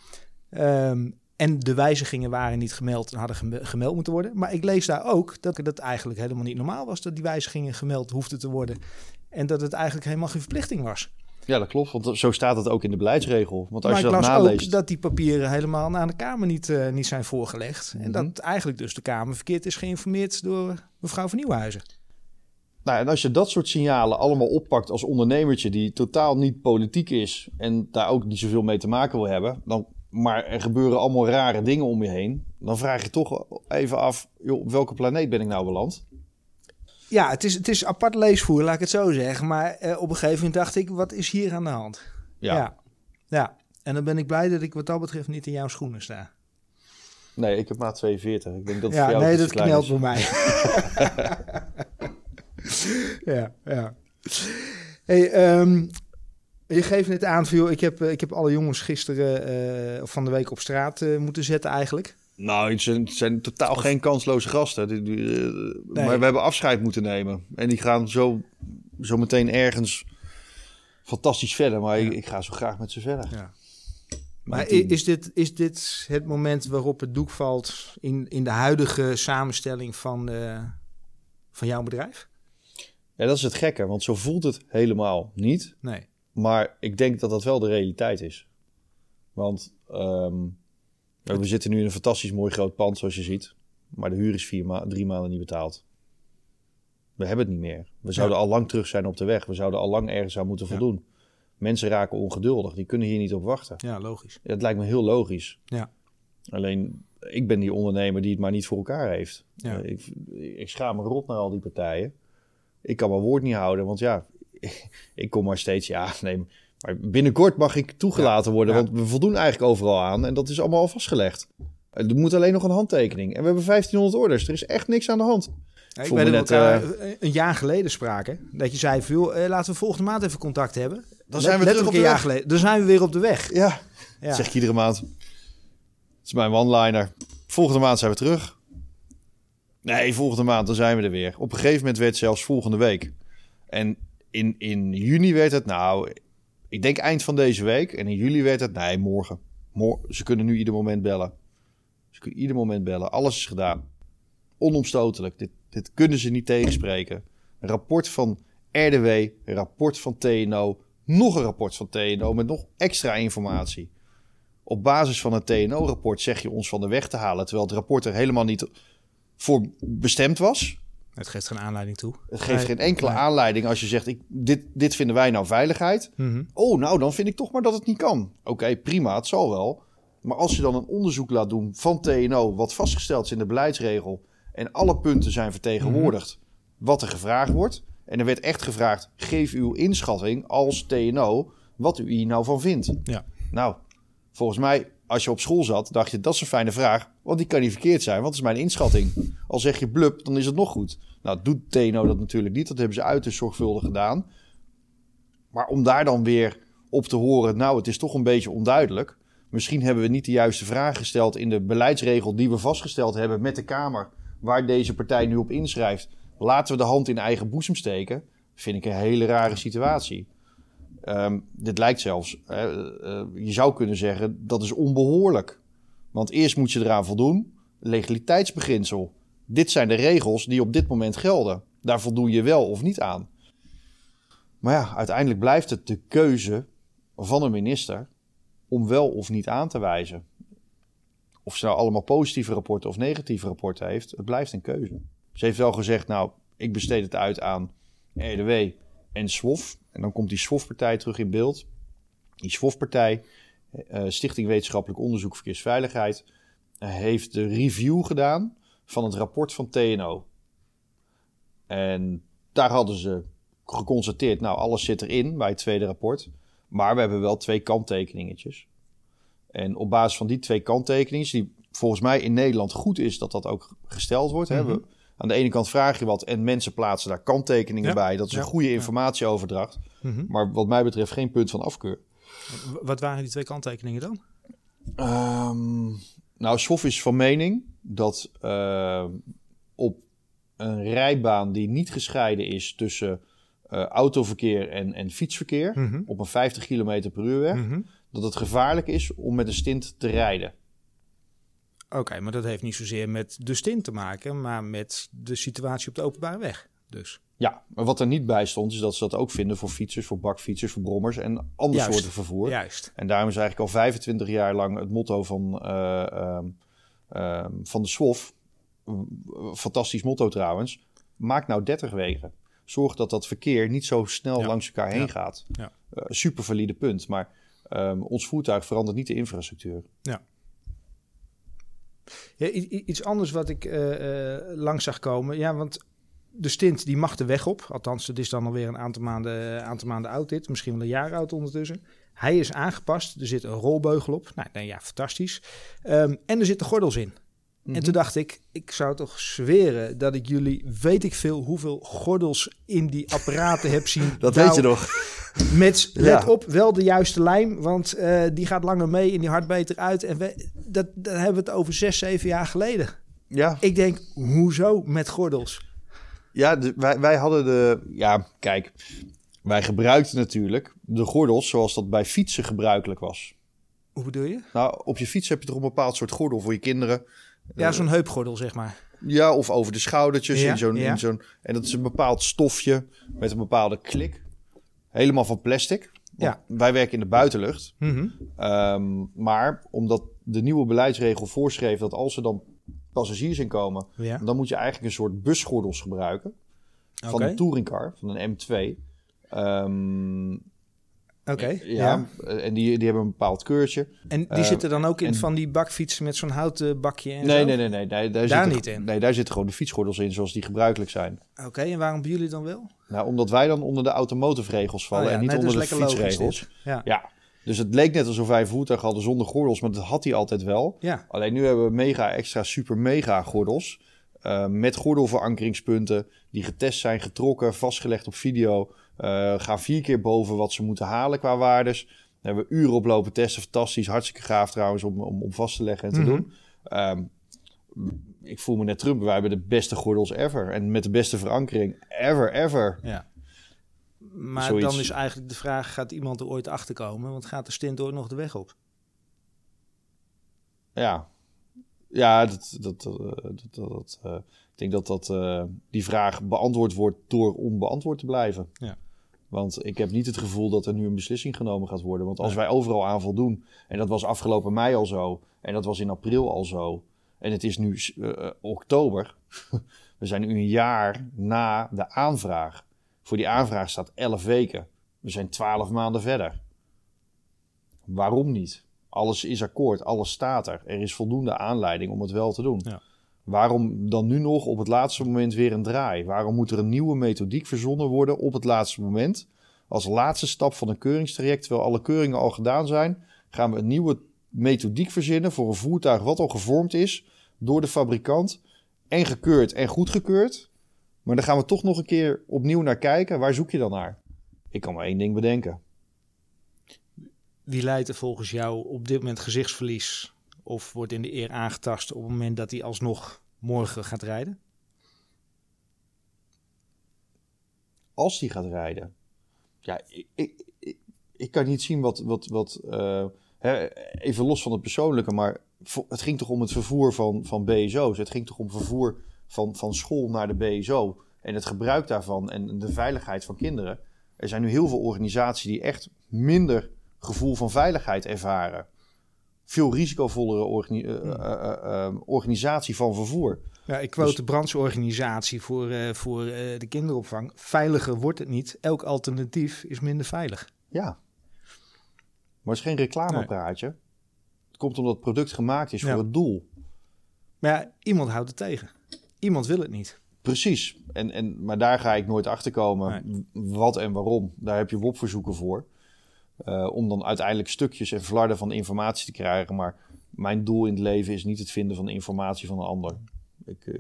Um, en de wijzigingen waren niet gemeld en hadden gem- gemeld moeten worden. Maar ik lees daar ook dat het eigenlijk helemaal niet normaal was dat die wijzigingen gemeld hoefden te worden. En dat het eigenlijk helemaal geen verplichting was. Ja, dat klopt, want zo staat het ook in de beleidsregel. Want als maar je dat naleest... ik las ook dat die papieren helemaal aan de Kamer niet, uh, niet zijn voorgelegd. Mm-hmm. En dat eigenlijk dus de Kamer verkeerd is geïnformeerd door mevrouw van Nieuwenhuizen. Nou, en als je dat soort signalen allemaal oppakt als ondernemertje die totaal niet politiek is en daar ook niet zoveel mee te maken wil hebben, dan, maar er gebeuren allemaal rare dingen om je heen, dan vraag je toch even af, joh, op welke planeet ben ik nou beland? Ja, het is, het is apart leesvoer, laat ik het zo zeggen. Maar eh, op een gegeven moment dacht ik, wat is hier aan de hand? Ja. ja. Ja. En dan ben ik blij dat ik wat dat betreft niet in jouw schoenen sta. Nee, ik heb maat tweeënveertig. Ik denk dat het ja, voor jou nee, dat knelt bij mij. Ja, ja. Hey, um, je geeft net aan, viel, ik, heb, ik heb alle jongens gisteren uh, van de week op straat uh, moeten zetten eigenlijk. Nou, het zijn, het zijn totaal geen kansloze gasten. Die, die, uh, nee. Maar we hebben afscheid moeten nemen. En die gaan zo, zo meteen ergens fantastisch verder. Maar ja. ik, ik ga zo graag met ze verder. Ja. Maar is dit, is dit het moment waarop het doek valt in, in de huidige samenstelling van, uh, van jouw bedrijf? Ja, dat is het gekke, want zo voelt het helemaal niet. Nee. Maar ik denk dat dat wel de realiteit is. Want um, we zitten nu in een fantastisch mooi groot pand, zoals je ziet. Maar de huur is vier ma- drie maanden niet betaald. We hebben het niet meer. We zouden ja. al lang terug zijn op de weg. We zouden al lang ergens aan moeten voldoen. Ja. Mensen raken ongeduldig. Die kunnen hier niet op wachten. Ja, logisch. Dat lijkt me heel logisch. Ja. Alleen, ik ben die ondernemer die het maar niet voor elkaar heeft. Ja. Ik, ik schaam me rot naar al die partijen. Ik kan mijn woord niet houden, want ja, ik kom maar steeds... Ja, nee, maar binnenkort mag ik toegelaten ja. worden, ja. want we voldoen eigenlijk overal aan. En dat is allemaal al vastgelegd. Er moet alleen nog een handtekening. En we hebben vijftienhonderd orders. Er is echt niks aan de hand. Ja, ik weet dat we elkaar uh, een jaar geleden spraken. Dat je zei, viel, uh, laten we volgende maand even contact hebben. Dan zijn we terug op de weg. Jaar geleden. Dan zijn we weer op de weg. Ja, ja. Dat zeg ik iedere maand. Dat is mijn one-liner. Volgende maand zijn we terug. Nee, volgende maand dan zijn we er weer. Op een gegeven moment werd het zelfs volgende week. En in, in juni werd het, nou, ik denk eind van deze week. En in juli werd het, nee, morgen. Mor- ze kunnen nu ieder moment bellen. Ze kunnen ieder moment bellen. Alles is gedaan. Onomstotelijk. Dit, dit kunnen ze niet tegenspreken. Een rapport van R D W, een rapport van T N O... Nog een rapport van T N O met nog extra informatie. Op basis van het T N O-rapport zeg je ons van de weg te halen... terwijl het rapport er helemaal niet voor bestemd was. Het geeft geen aanleiding toe. Het geeft nee, geen enkele nee. aanleiding als je zegt... Ik, dit, dit vinden wij nou veiligheid. Mm-hmm. Oh, nou, dan vind ik toch maar dat het niet kan. Oké, okay, prima, het zal wel. Maar als je dan een onderzoek laat doen van T N O... wat vastgesteld is in de beleidsregel... en alle punten zijn vertegenwoordigd mm-hmm. wat er gevraagd wordt... En er werd echt gevraagd, geef uw inschatting als T N O wat u hier nou van vindt. Ja. Nou, volgens mij, als je op school zat, dacht je, dat is een fijne vraag. Want die kan niet verkeerd zijn, want dat is mijn inschatting. Al zeg je blub, dan is het nog goed. Nou, doet T N O dat natuurlijk niet. Dat hebben ze uiterst zorgvuldig gedaan. Maar om daar dan weer op te horen, nou, het is toch een beetje onduidelijk. Misschien hebben we niet de juiste vraag gesteld in de beleidsregel die we vastgesteld hebben met de Kamer. Waar deze partij nu op inschrijft. Laten we de hand in eigen boezem steken, vind ik een hele rare situatie. Um, dit lijkt zelfs, hè, uh, je zou kunnen zeggen, dat is onbehoorlijk. Want eerst moet je eraan voldoen, legaliteitsbeginsel. Dit zijn de regels die op dit moment gelden. Daar voldoen je wel of niet aan. Maar ja, uiteindelijk blijft het de keuze van een minister om wel of niet aan te wijzen. Of ze nou allemaal positieve rapporten of negatieve rapporten heeft, het blijft een keuze. Ze heeft wel gezegd, nou, ik besteed het uit aan R D W en S W O V. En dan komt die S W O V-partij terug in beeld. Die S W O V-partij, uh, Stichting Wetenschappelijk Onderzoek Verkeersveiligheid... Uh, heeft de review gedaan van het rapport van T N O. En daar hadden ze geconstateerd, nou, alles zit erin bij het tweede rapport. Maar we hebben wel twee kanttekeningetjes. En op basis van die twee kanttekeningen, die volgens mij in Nederland goed is... dat dat ook gesteld wordt, mm-hmm. hè, we, aan de ene kant vraag je wat en mensen plaatsen daar kanttekeningen ja, bij. Dat is ja, een goede informatieoverdracht. Ja. Mm-hmm. Maar wat mij betreft geen punt van afkeur. Wat waren die twee kanttekeningen dan? Um, nou, S W O V is van mening dat uh, op een rijbaan die niet gescheiden is tussen uh, autoverkeer en, en fietsverkeer, mm-hmm. op een vijftig kilometer per uur weg, mm-hmm. dat het gevaarlijk is om met een stint te rijden. Oké, okay, maar dat heeft niet zozeer met de stint te maken, maar met de situatie op de openbare weg. Dus. Ja, maar wat er niet bij stond, is dat ze dat ook vinden voor fietsers, voor bakfietsers, voor brommers en ander juist, soorten vervoer. Juist. En daarom is eigenlijk al vijfentwintig jaar lang het motto van, uh, uh, uh, van de S W O V, fantastisch motto trouwens, maak nou dertig wegen. Zorg dat dat verkeer niet zo snel ja. langs elkaar heen ja. gaat. Ja. Uh, super valide punt, maar um, ons voertuig verandert niet de infrastructuur. Ja. Ja, iets anders wat ik uh, langs zag komen. Ja, want de stint die mag de weg op. Althans, het is dan alweer een aantal maanden, aantal maanden oud dit. Misschien wel een jaar oud ondertussen. Hij is aangepast. Er zit een rolbeugel op. Nou, nee, ja, fantastisch. Um, en er zitten gordels in. Mm-hmm. En toen dacht ik, ik zou toch zweren dat ik jullie, weet ik veel, hoeveel gordels in die apparaten heb zien. Dat nou, weet je nog. Met, let ja. op, wel de juiste lijm, want uh, die gaat langer mee en die hard beter uit. En we, dat, dat hebben we het over zes, zeven jaar geleden. Ja. Ik denk, hoezo met gordels? Ja, de, wij, wij hadden de... Ja, kijk, wij gebruikten natuurlijk de gordels zoals dat bij fietsen gebruikelijk was. Hoe bedoel je? Nou, op je fiets heb je toch een bepaald soort gordel voor je kinderen. Ja, zo'n heupgordel, zeg maar. Ja, of over de schoudertjes. Ja, in zo'n, ja. in zo'n, en dat is een bepaald stofje met een bepaalde klik. Helemaal van plastic. Ja. Wij werken in de buitenlucht. Mm-hmm. Um, maar omdat de nieuwe beleidsregel voorschreef dat als er dan passagiers inkomen, ja. dan moet je eigenlijk een soort busgordels gebruiken. Van okay. een touringcar, van een M twee. Um, Oké, okay, ja, ja. En die, die hebben een bepaald keurtje. En die uh, zitten dan ook in en, van die bakfietsen met zo'n houten bakje en nee, zo? Nee, nee, nee. nee daar daar zit niet er, in? Nee, daar zitten gewoon de fietsgordels in zoals die gebruikelijk zijn. Oké, okay, en waarom bij jullie dan wel? Nou, omdat wij dan onder de automotive-regels vallen oh, ja, en niet nee, onder dus de fietsregels. Ja. ja, dus het leek net alsof wij een voertuig hadden zonder gordels, maar dat had hij altijd wel. Ja. Alleen nu hebben we mega, extra, super mega gordels. Uh, met gordelverankeringspunten die getest zijn, getrokken, vastgelegd op video. Uh, gaan vier keer boven wat ze moeten halen qua waardes. Daar hebben we uren op lopen testen. Fantastisch, hartstikke gaaf trouwens om, om, om vast te leggen en te mm-hmm. doen. Um, ik voel me net Trump. Wij hebben de beste gordels ever. En met de beste verankering ever, ever. Ja. Maar zoiets. Dan is eigenlijk de vraag, gaat iemand er ooit achter komen? Want gaat de stint ooit nog de weg op? Ja. Ja, dat, dat, dat, dat, dat, uh, ik denk dat, dat uh, die vraag beantwoord wordt door onbeantwoord te blijven. Ja. Want ik heb niet het gevoel dat er nu een beslissing genomen gaat worden. Want als ja. wij overal aan voldoen, en dat was afgelopen mei al zo, en dat was in april al zo, en het is nu uh, oktober, we zijn nu een jaar na de aanvraag. Voor die aanvraag staat elf weken. We zijn twaalf maanden verder. Waarom niet? Alles is akkoord, alles staat er. Er is voldoende aanleiding om het wel te doen. Ja. Waarom dan nu nog op het laatste moment weer een draai? Waarom moet er een nieuwe methodiek verzonnen worden op het laatste moment? Als laatste stap van een keuringstraject, terwijl alle keuringen al gedaan zijn, gaan we een nieuwe methodiek verzinnen voor een voertuig wat al gevormd is door de fabrikant en gekeurd en goedgekeurd. Maar dan gaan we toch nog een keer opnieuw naar kijken. Waar zoek je dan naar? Ik kan maar één ding bedenken. Wie leidt er volgens jou op dit moment gezichtsverlies of wordt in de eer aangetast op het moment dat hij alsnog morgen gaat rijden? Als hij gaat rijden? Ja, ik, ik, ik, ik kan niet zien wat, wat, wat uh, hè, even los van het persoonlijke, maar het ging toch om het vervoer van, van B S O's. Het ging toch om vervoer van, van school naar de B S O en het gebruik daarvan en de veiligheid van kinderen. Er zijn nu heel veel organisaties die echt minder gevoel van veiligheid ervaren. Veel risicovollere orga- uh, uh, uh, organisatie van vervoer. Ja, ik quote dus de brancheorganisatie voor, uh, voor uh, de kinderopvang. Veiliger wordt het niet. Elk alternatief is minder veilig. Ja. Maar het is geen reclamepraatje. Nee. Het komt omdat het product gemaakt is ja. voor het doel. Maar ja, iemand houdt het tegen. Iemand wil het niet. Precies. En, en, maar daar ga ik nooit achter komen. Nee. Wat en waarom. Daar heb je Wob-verzoeken voor. Uh, om dan uiteindelijk stukjes en flarden van informatie te krijgen. Maar mijn doel in het leven is niet het vinden van informatie van een ander. Ik, uh...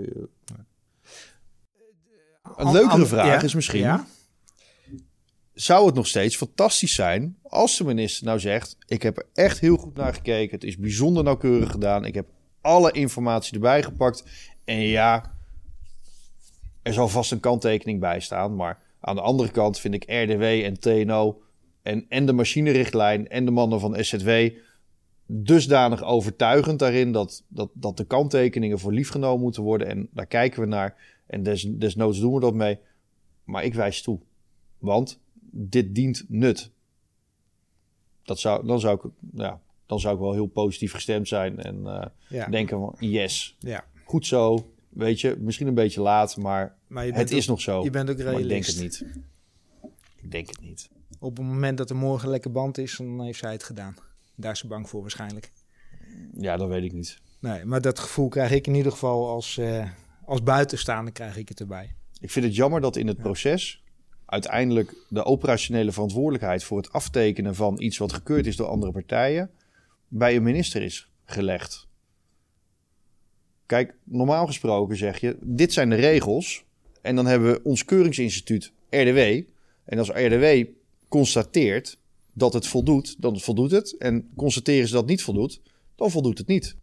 Een leukere vraag is misschien... Ja? Zou het nog steeds fantastisch zijn als de minister nou zegt: ik heb er echt heel goed naar gekeken. Het is bijzonder nauwkeurig gedaan. Ik heb alle informatie erbij gepakt. En ja, er zal vast een kanttekening bij staan. Maar aan de andere kant vind ik R D W en T N O... En, en de machinerichtlijn en de mannen van S Z W dusdanig overtuigend daarin dat, dat, dat de kanttekeningen voor lief genomen moeten worden. En daar kijken we naar. En des, desnoods doen we dat mee. Maar ik wijs toe. Want dit dient nut. Dat zou, dan, zou ik, ja, dan zou ik wel heel positief gestemd zijn. En uh, ja. denken van yes, ja. goed zo. Weet je, misschien een beetje laat, maar, maar het is ook, nog zo. Je bent ook realist. Maar ik denk het niet. Ik denk het niet. Op het moment dat er morgen lekker band is, dan heeft zij het gedaan. Daar is ze bang voor waarschijnlijk. Ja, dat weet ik niet. Nee, maar dat gevoel krijg ik in ieder geval als, uh, als buitenstaander krijg ik het erbij. Ik vind het jammer dat in het ja. proces uiteindelijk de operationele verantwoordelijkheid voor het aftekenen van iets wat gekeurd is door andere partijen bij een minister is gelegd. Kijk, normaal gesproken zeg je, dit zijn de regels. En dan hebben we ons keuringsinstituut R D W. En als R D W constateert dat het voldoet, dan voldoet het. En constateren ze dat het niet voldoet, dan voldoet het niet.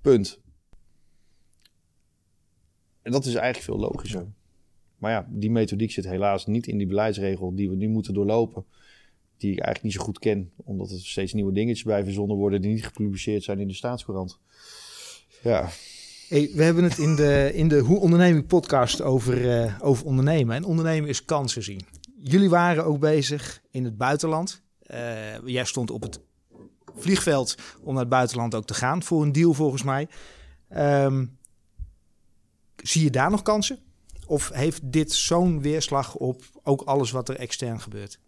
Punt. En dat is eigenlijk veel logischer. Maar ja, die methodiek zit helaas niet in die beleidsregel die we nu moeten doorlopen. Die ik eigenlijk niet zo goed ken. Omdat er steeds nieuwe dingetjes bij verzonnen worden die niet gepubliceerd zijn in de Staatscourant. Ja. Hey, we hebben het in de, in de Hoe Onderneem Ik podcast over, uh, over ondernemen. En ondernemen is kansen zien. Jullie waren ook bezig in het buitenland. Uh, jij stond op het vliegveld om naar het buitenland ook te gaan. Voor een deal volgens mij. Um, zie je daar nog kansen? Of heeft dit zo'n weerslag op ook alles wat er extern gebeurt?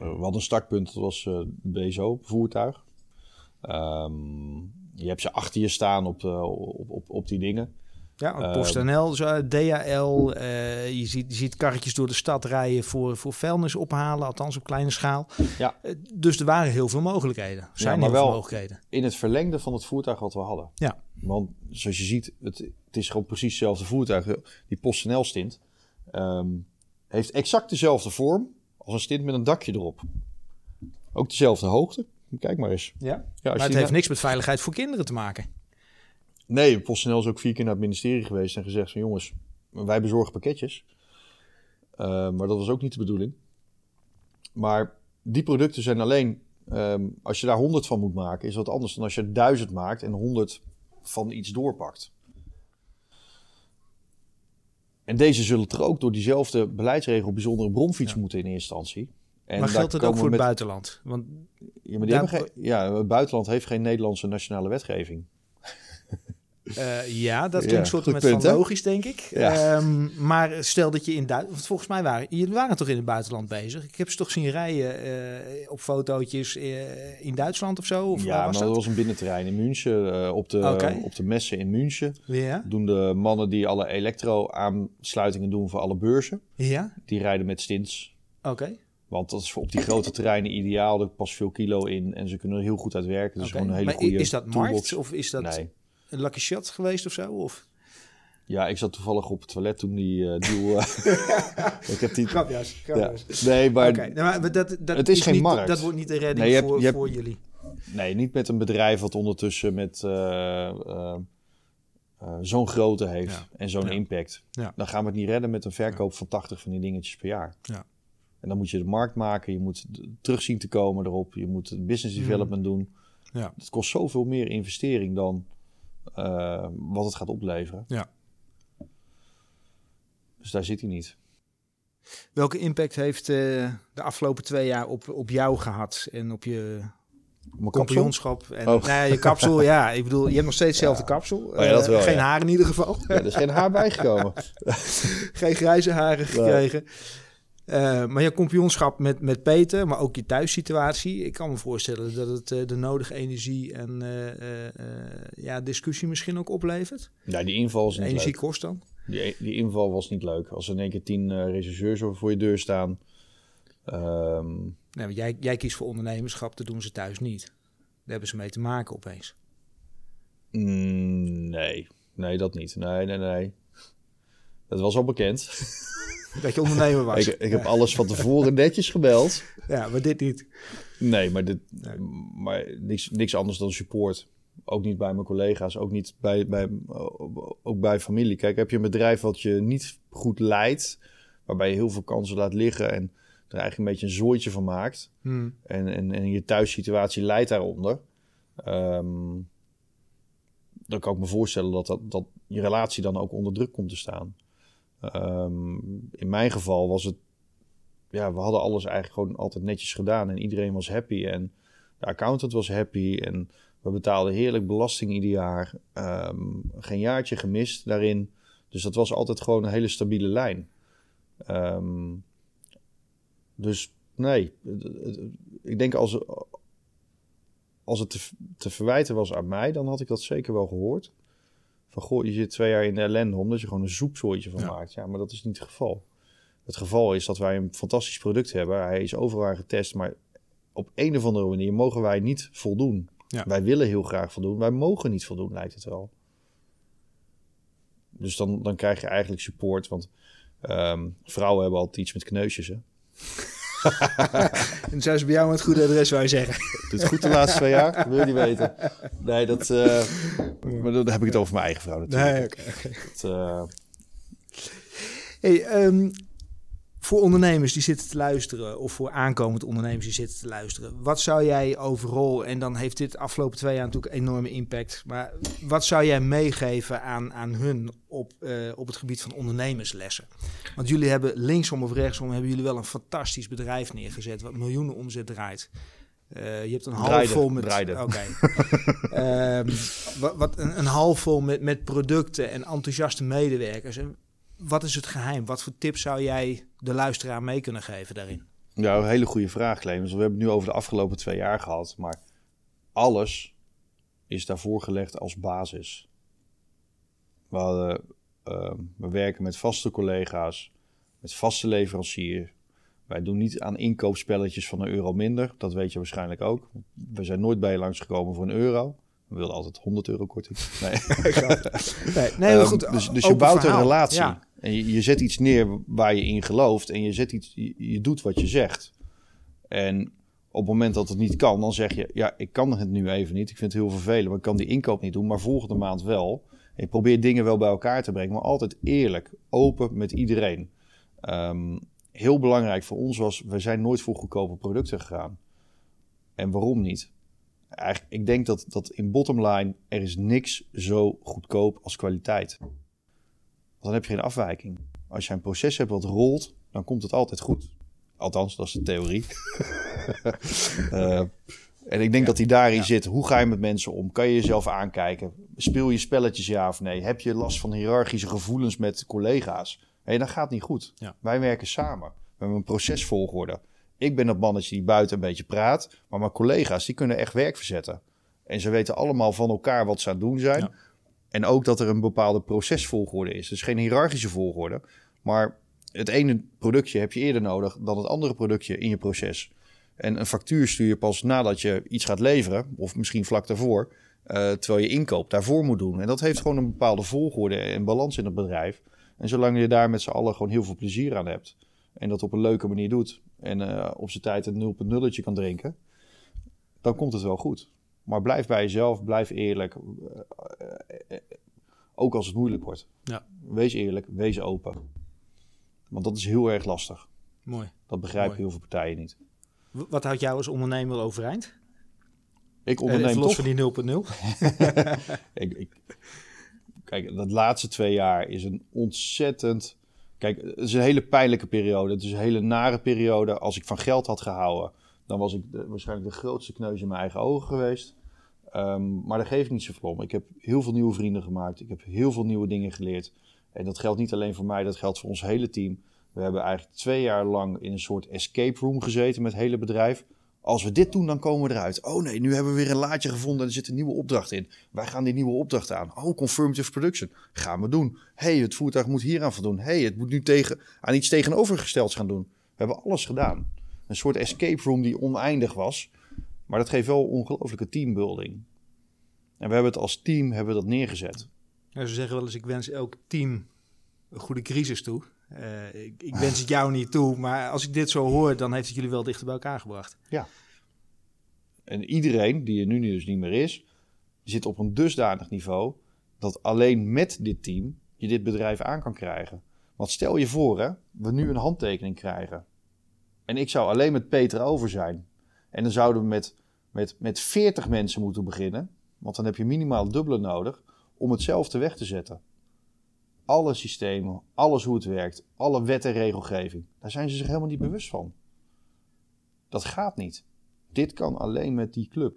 Uh, wat een startpunt was uh, B S O, voertuig. Um, je hebt ze achter je staan op, uh, op, op, op die dingen. Ja, PostNL, uh, D H L. Uh, je, ziet, je ziet karretjes door de stad rijden voor, voor vuilnis ophalen, althans op kleine schaal. Ja. Uh, dus er waren heel veel mogelijkheden. Er zijn ja, maar heel veel mogelijkheden. In het verlengde van het voertuig wat we hadden. Ja. Want zoals je ziet, het, het is gewoon precies hetzelfde voertuig. Die PostNL Stint um, heeft exact dezelfde vorm. Als een Stint met een dakje erop. Ook dezelfde hoogte. Kijk maar eens. Ja, ja, maar het heeft na- niks met veiligheid voor kinderen te maken. Nee, PostNL is ook vier keer naar het ministerie geweest en gezegd van jongens, wij bezorgen pakketjes. Uh, maar dat was ook niet de bedoeling. Maar die producten zijn alleen, um, als je daar honderd van moet maken, is dat anders dan als je duizend maakt en honderd van iets doorpakt. En deze zullen er ook door diezelfde beleidsregel bijzondere bronfiets ja. moeten in eerste instantie. En maar geldt het ook voor met... het buitenland? Want ja, maar die daar... geen... ja, het buitenland heeft geen Nederlandse nationale wetgeving. Uh, ja, dat klinkt ja, soort van punt, van logisch, denk ik. Ja. Um, maar stel dat je in Duitsland... Volgens mij waren jullie waren toch in het buitenland bezig? Ik heb ze toch zien rijden uh, op fotootjes uh, in Duitsland of zo? Of ja, waar was maar dat? Dat was een binnenterrein in München. Uh, op, de, okay. op de messen in München. Ja. Doen de mannen die alle elektro-aansluitingen doen voor alle beurzen. Ja. Die rijden met stints. Oké. Okay. Want dat is op die grote terreinen ideaal. Er past veel kilo in en ze kunnen er heel goed uit werken. Dus okay. een hele maar goede is dat toolbox. Markt of is dat... Nee. Een lucky shot geweest of zo? Of? Ja, ik zat toevallig op het toilet toen die uh, deal... ik heb die... Grapjas, grapjas. Ja. Nee, maar... Okay. Nee, maar dat, dat het is, is geen niet, markt. Dat wordt niet de redding nee, je voor, je hebt, voor jullie. Nee, niet met een bedrijf wat ondertussen met uh, uh, uh, zo'n grootte heeft ja. en zo'n ja. impact. Ja. Dan gaan we het niet redden met een verkoop van tachtig van die dingetjes per jaar. Ja. En dan moet je de markt maken. Je moet terug zien te komen erop. Je moet business development mm. doen. Ja. Het kost zoveel meer investering dan... Uh, wat het gaat opleveren. Ja. Dus daar zit hij niet. Welke impact heeft uh, de afgelopen twee jaar op, op jou gehad en op je Mijn kampioenschap? En, oh. nou ja, je kapsel, ja. Ik bedoel, je hebt nog steeds hetzelfde ja. kapsel. Oh, ja, dat wel, uh, geen ja. haar in ieder geval. Ja, er is geen haar bijgekomen. Geen grijze haren gekregen. Uh, maar je kampioenschap met, met Peter, maar ook je thuissituatie. Ik kan me voorstellen dat het uh, de nodige energie en uh, uh, ja, discussie misschien ook oplevert. Ja, die inval is niet leuk. Energiekost dan? Die, die inval was niet leuk. Als er in één keer tien uh, regisseurs voor je deur staan. Um... Nee, jij, jij kiest voor ondernemerschap, dat doen ze thuis niet. Daar hebben ze mee te maken opeens. Mm, nee, nee, dat niet. Nee, nee, nee. Dat was al bekend. Dat je ondernemer was. ik, ik heb alles van tevoren netjes gebeld. Ja, maar dit niet. Nee, maar, dit, nee. maar niks, niks anders dan support. Ook niet bij mijn collega's, ook niet bij, bij, ook bij familie. Kijk, heb je een bedrijf wat je niet goed leidt, waarbij je heel veel kansen laat liggen en er eigenlijk een beetje een zooitje van maakt. Hmm. En, en, en je thuissituatie leidt daaronder. Um, dan kan ik me voorstellen dat, dat, dat je relatie dan ook onder druk komt te staan. Um, in mijn geval was het... Ja, we hadden alles eigenlijk gewoon altijd netjes gedaan. En iedereen was happy. En de accountant was happy. En we betaalden heerlijk belasting ieder jaar. Um, geen jaartje gemist daarin. Dus dat was altijd gewoon een hele stabiele lijn. Um, dus nee. Ik denk als, als het te, te verwijten was aan mij... dan had ik dat zeker wel gehoord. Van, goh, je zit twee jaar in de ellende omdat je gewoon een soepsoortje van ja. maakt. Ja, maar dat is niet het geval. Het geval is dat wij een fantastisch product hebben. Hij is overal getest, maar op een of andere manier mogen wij niet voldoen. Ja. Wij willen heel graag voldoen. Wij mogen niet voldoen, lijkt het wel. Dus dan, dan krijg je eigenlijk support. Want um, vrouwen hebben altijd iets met kneusjes, hè? En zijn ze bij jou het goede adres, zou je zeggen. Doet goed de laatste twee jaar, wil je niet weten. Nee, dat... Uh, maar dan heb ik het over mijn eigen vrouw natuurlijk. Nee, okay, okay. Dat, uh... hey, um, voor ondernemers die zitten te luisteren... of voor aankomende ondernemers die zitten te luisteren... wat zou jij overal... en dan heeft dit de afgelopen twee jaar natuurlijk enorme impact... maar wat zou jij meegeven aan, aan hun... Op, uh, op het gebied van ondernemerslessen. Want jullie hebben linksom of rechtsom... hebben jullie wel een fantastisch bedrijf neergezet... wat miljoenen omzet draait. Uh, je hebt een half vol met... Draaiden. Okay. uh, wat, wat, een, een half vol met, met producten en enthousiaste medewerkers. En wat is het geheim? Wat voor tips zou jij de luisteraar mee kunnen geven daarin? Nou, een hele goede vraag, Clemens. We hebben het nu over de afgelopen twee jaar gehad. Maar alles is daarvoor gelegd als basis... We, hadden, uh, we werken met vaste collega's, met vaste leveranciers. Wij doen niet aan inkoopspelletjes van een euro minder. Dat weet je waarschijnlijk ook. We zijn nooit bij je langsgekomen voor een euro. We wilden altijd honderd euro korting. Nee, nee, nee um, goed, dus, dus je bouwt verhaal. Een relatie. Ja. En je, je zet iets neer waar je in gelooft. En je, zet iets, je, je doet wat je zegt. En op het moment dat het niet kan, dan zeg je... ja, ik kan het nu even niet. Ik vind het heel vervelend. Maar ik kan die inkoop niet doen, maar volgende maand wel... Ik probeer dingen wel bij elkaar te brengen, maar altijd eerlijk, open met iedereen. Um, heel belangrijk voor ons was, we zijn nooit voor goedkope producten gegaan. En waarom niet? Eigenlijk, ik denk dat, dat in bottomline, er is niks zo goedkoop als kwaliteit. Want dan heb je geen afwijking. Als je een proces hebt wat rolt, dan komt het altijd goed. Althans, dat is de theorie. uh, En ik denk ja, dat hij daarin ja. zit. Hoe ga je met mensen om? Kan je jezelf aankijken? Speel je spelletjes ja of nee? Heb je last van hiërarchische gevoelens met collega's? Hé, dat gaat niet goed. Ja. Wij werken samen. We hebben een procesvolgorde. Ik ben dat mannetje die buiten een beetje praat. Maar mijn collega's, die kunnen echt werk verzetten. En ze weten allemaal van elkaar wat ze aan het doen zijn. Ja. En ook dat er een bepaalde procesvolgorde is. Dus geen hiërarchische volgorde. Maar het ene productje heb je eerder nodig dan het andere productje in je proces. En een factuur stuur je pas nadat je iets gaat leveren, of misschien vlak daarvoor, uh, terwijl je inkoop daarvoor moet doen. En dat heeft gewoon een bepaalde volgorde en balans in het bedrijf. En zolang je daar met z'n allen gewoon heel veel plezier aan hebt en dat op een leuke manier doet en uh, op z'n tijd een nul punt nul kan drinken, dan komt het wel goed. Maar blijf bij jezelf, blijf eerlijk, uh, uh, uh, ook als het moeilijk wordt. Ja. Wees eerlijk, wees open. Want dat is heel erg lastig. Mooi. Dat begrijpen heel veel partijen niet. Wat houdt jou als ondernemer overeind? Ik onderneem eh, los toch. Los van die nul punt nul. ik, ik, kijk, dat laatste twee jaar is een ontzettend... Kijk, het is een hele pijnlijke periode. Het is een hele nare periode. Als ik van geld had gehouden, dan was ik de, waarschijnlijk de grootste kneus in mijn eigen ogen geweest. Um, maar dat geeft niet zoveel om. Ik heb heel veel nieuwe vrienden gemaakt. Ik heb heel veel nieuwe dingen geleerd. En dat geldt niet alleen voor mij, dat geldt voor ons hele team. We hebben eigenlijk twee jaar lang in een soort escape room gezeten met het hele bedrijf. Als we dit doen, dan komen we eruit. Oh nee, nu hebben we weer een laadje gevonden en er zit een nieuwe opdracht in. Wij gaan die nieuwe opdracht aan. Oh, confirmative production. Gaan we doen. Hé, hey, het voertuig moet hieraan voldoen. Hé, hey, het moet nu tegen, aan iets tegenovergestelds gaan doen. We hebben alles gedaan. Een soort escape room die oneindig was. Maar dat geeft wel ongelooflijke teambuilding. En we hebben het als team hebben we dat neergezet. Ja, ze zeggen wel eens, ik wens elk team een goede crisis toe. Uh, ik, ik wens het jou niet toe, maar als ik dit zo hoor, dan heeft het jullie wel dichter bij elkaar gebracht. Ja. En iedereen, die er nu dus niet meer is, zit op een dusdanig niveau dat alleen met dit team je dit bedrijf aan kan krijgen. Want stel je voor, hè, we nu een handtekening krijgen. En ik zou alleen met Peter over zijn. En dan zouden we met, met, met veertig mensen moeten beginnen, want dan heb je minimaal dubbele nodig om hetzelfde weg te zetten. Alle systemen, alles hoe het werkt, alle wet en regelgeving. Daar zijn ze zich helemaal niet bewust van. Dat gaat niet. Dit kan alleen met die club.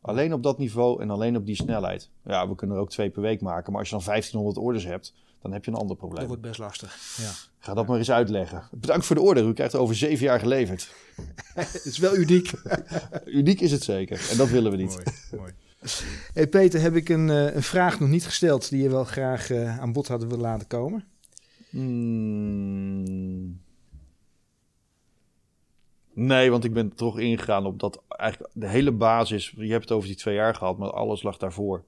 Alleen op dat niveau en alleen op die snelheid. Ja, we kunnen er ook twee per week maken. Maar als je dan vijftienhonderd orders hebt, dan heb je een ander probleem. Dat wordt best lastig. Ja. Ga dat ja. maar eens uitleggen. Bedankt voor de order. U krijgt er over zeven jaar geleverd. Het is wel uniek. Uniek is het zeker. En dat willen we niet. Mooi, mooi. Hey Peter, heb ik een, uh, een vraag nog niet gesteld die je wel graag uh, aan bod hadden willen laten komen? Hmm. Nee, want ik ben toch ingegaan op dat eigenlijk de hele basis, je hebt het over die twee jaar gehad, maar alles lag daarvoor.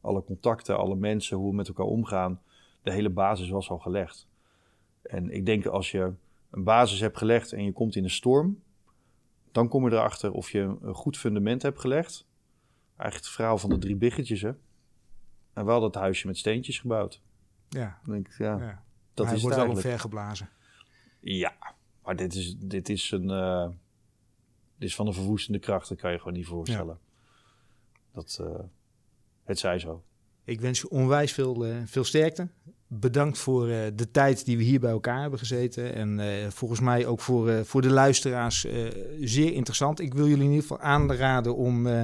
Alle contacten, alle mensen, hoe we met elkaar omgaan. de hele basis was al gelegd. En ik denk als je een basis hebt gelegd en je komt in een storm, dan kom je erachter of je een goed fundament hebt gelegd. Eigenlijk het verhaal van de drie biggetjes, hè. En wel dat huisje met steentjes gebouwd. Ja. Dan denk ik, ja, ja. Dat maar is hij wordt wel vergeblazen. Ja, maar dit is, dit is een... Uh, dit is van een verwoestende kracht, dat kan je gewoon niet voorstellen. Ja. Dat, uh, het zij zo. Ik wens je onwijs veel, uh, veel sterkte. Bedankt voor uh, de tijd die we hier bij elkaar hebben gezeten. En uh, volgens mij ook voor, uh, voor de luisteraars uh, zeer interessant. Ik wil jullie in ieder geval aanraden om... Uh,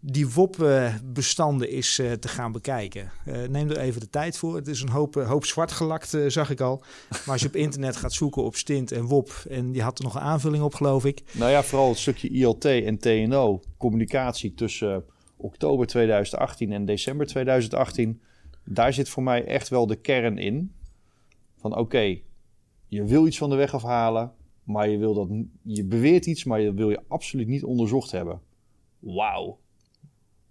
die Wob-bestanden is te gaan bekijken. Neem er even de tijd voor. Het is een hoop, hoop zwart gelakt, zag ik al. Maar als je op internet gaat zoeken op Stint en Wob... en die had er nog een aanvulling op, geloof ik. Nou ja, vooral het stukje I L T en T N O. Communicatie tussen oktober tweeduizend achttien en december tweeduizend achttien. Daar zit voor mij echt wel de kern in. Van oké, okay, je wil iets van de weg afhalen... maar je, wil dat, je beweert iets, maar dat wil je absoluut niet onderzocht hebben. Wauw.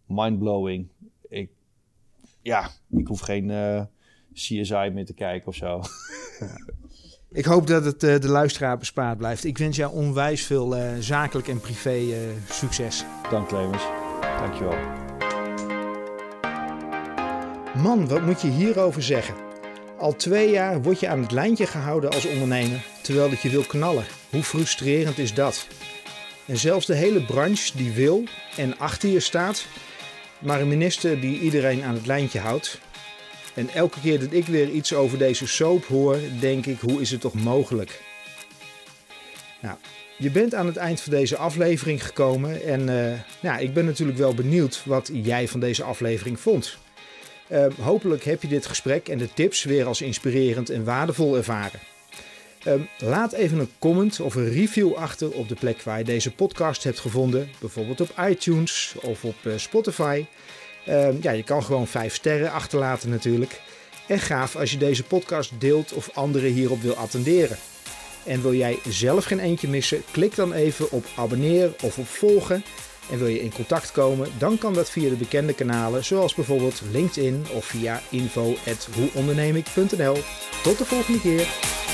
Mindblowing. Ik, ja, ik hoef geen uh, C S I meer te kijken of zo. Ik hoop dat het uh, de luisteraar bespaard blijft. Ik wens jou onwijs veel uh, zakelijk en privé uh, succes. Dank, Clemens. Dankjewel. Man, wat moet je hierover zeggen? Al twee jaar word je aan het lijntje gehouden als ondernemer... terwijl dat je wil knallen. Hoe frustrerend is dat? En zelfs de hele branche die wil en achter je staat, maar een minister die iedereen aan het lijntje houdt. En elke keer dat ik weer iets over deze soap hoor, denk ik, hoe is het toch mogelijk? Nou, je bent aan het eind van deze aflevering gekomen en uh, nou, ik ben natuurlijk wel benieuwd wat jij van deze aflevering vond. Uh, hopelijk heb je dit gesprek en de tips weer als inspirerend en waardevol ervaren. Um, laat even een comment of een review achter op de plek waar je deze podcast hebt gevonden. Bijvoorbeeld op iTunes of op uh, Spotify. Um, ja, je kan gewoon vijf sterren achterlaten natuurlijk. En gaaf als je deze podcast deelt of anderen hierop wil attenderen. En wil jij zelf geen eentje missen? Klik dan even op abonneer of op volgen. En wil je in contact komen? Dan kan dat via de bekende kanalen zoals bijvoorbeeld LinkedIn of via info at hoe onderneem ik punt n l. Tot de volgende keer!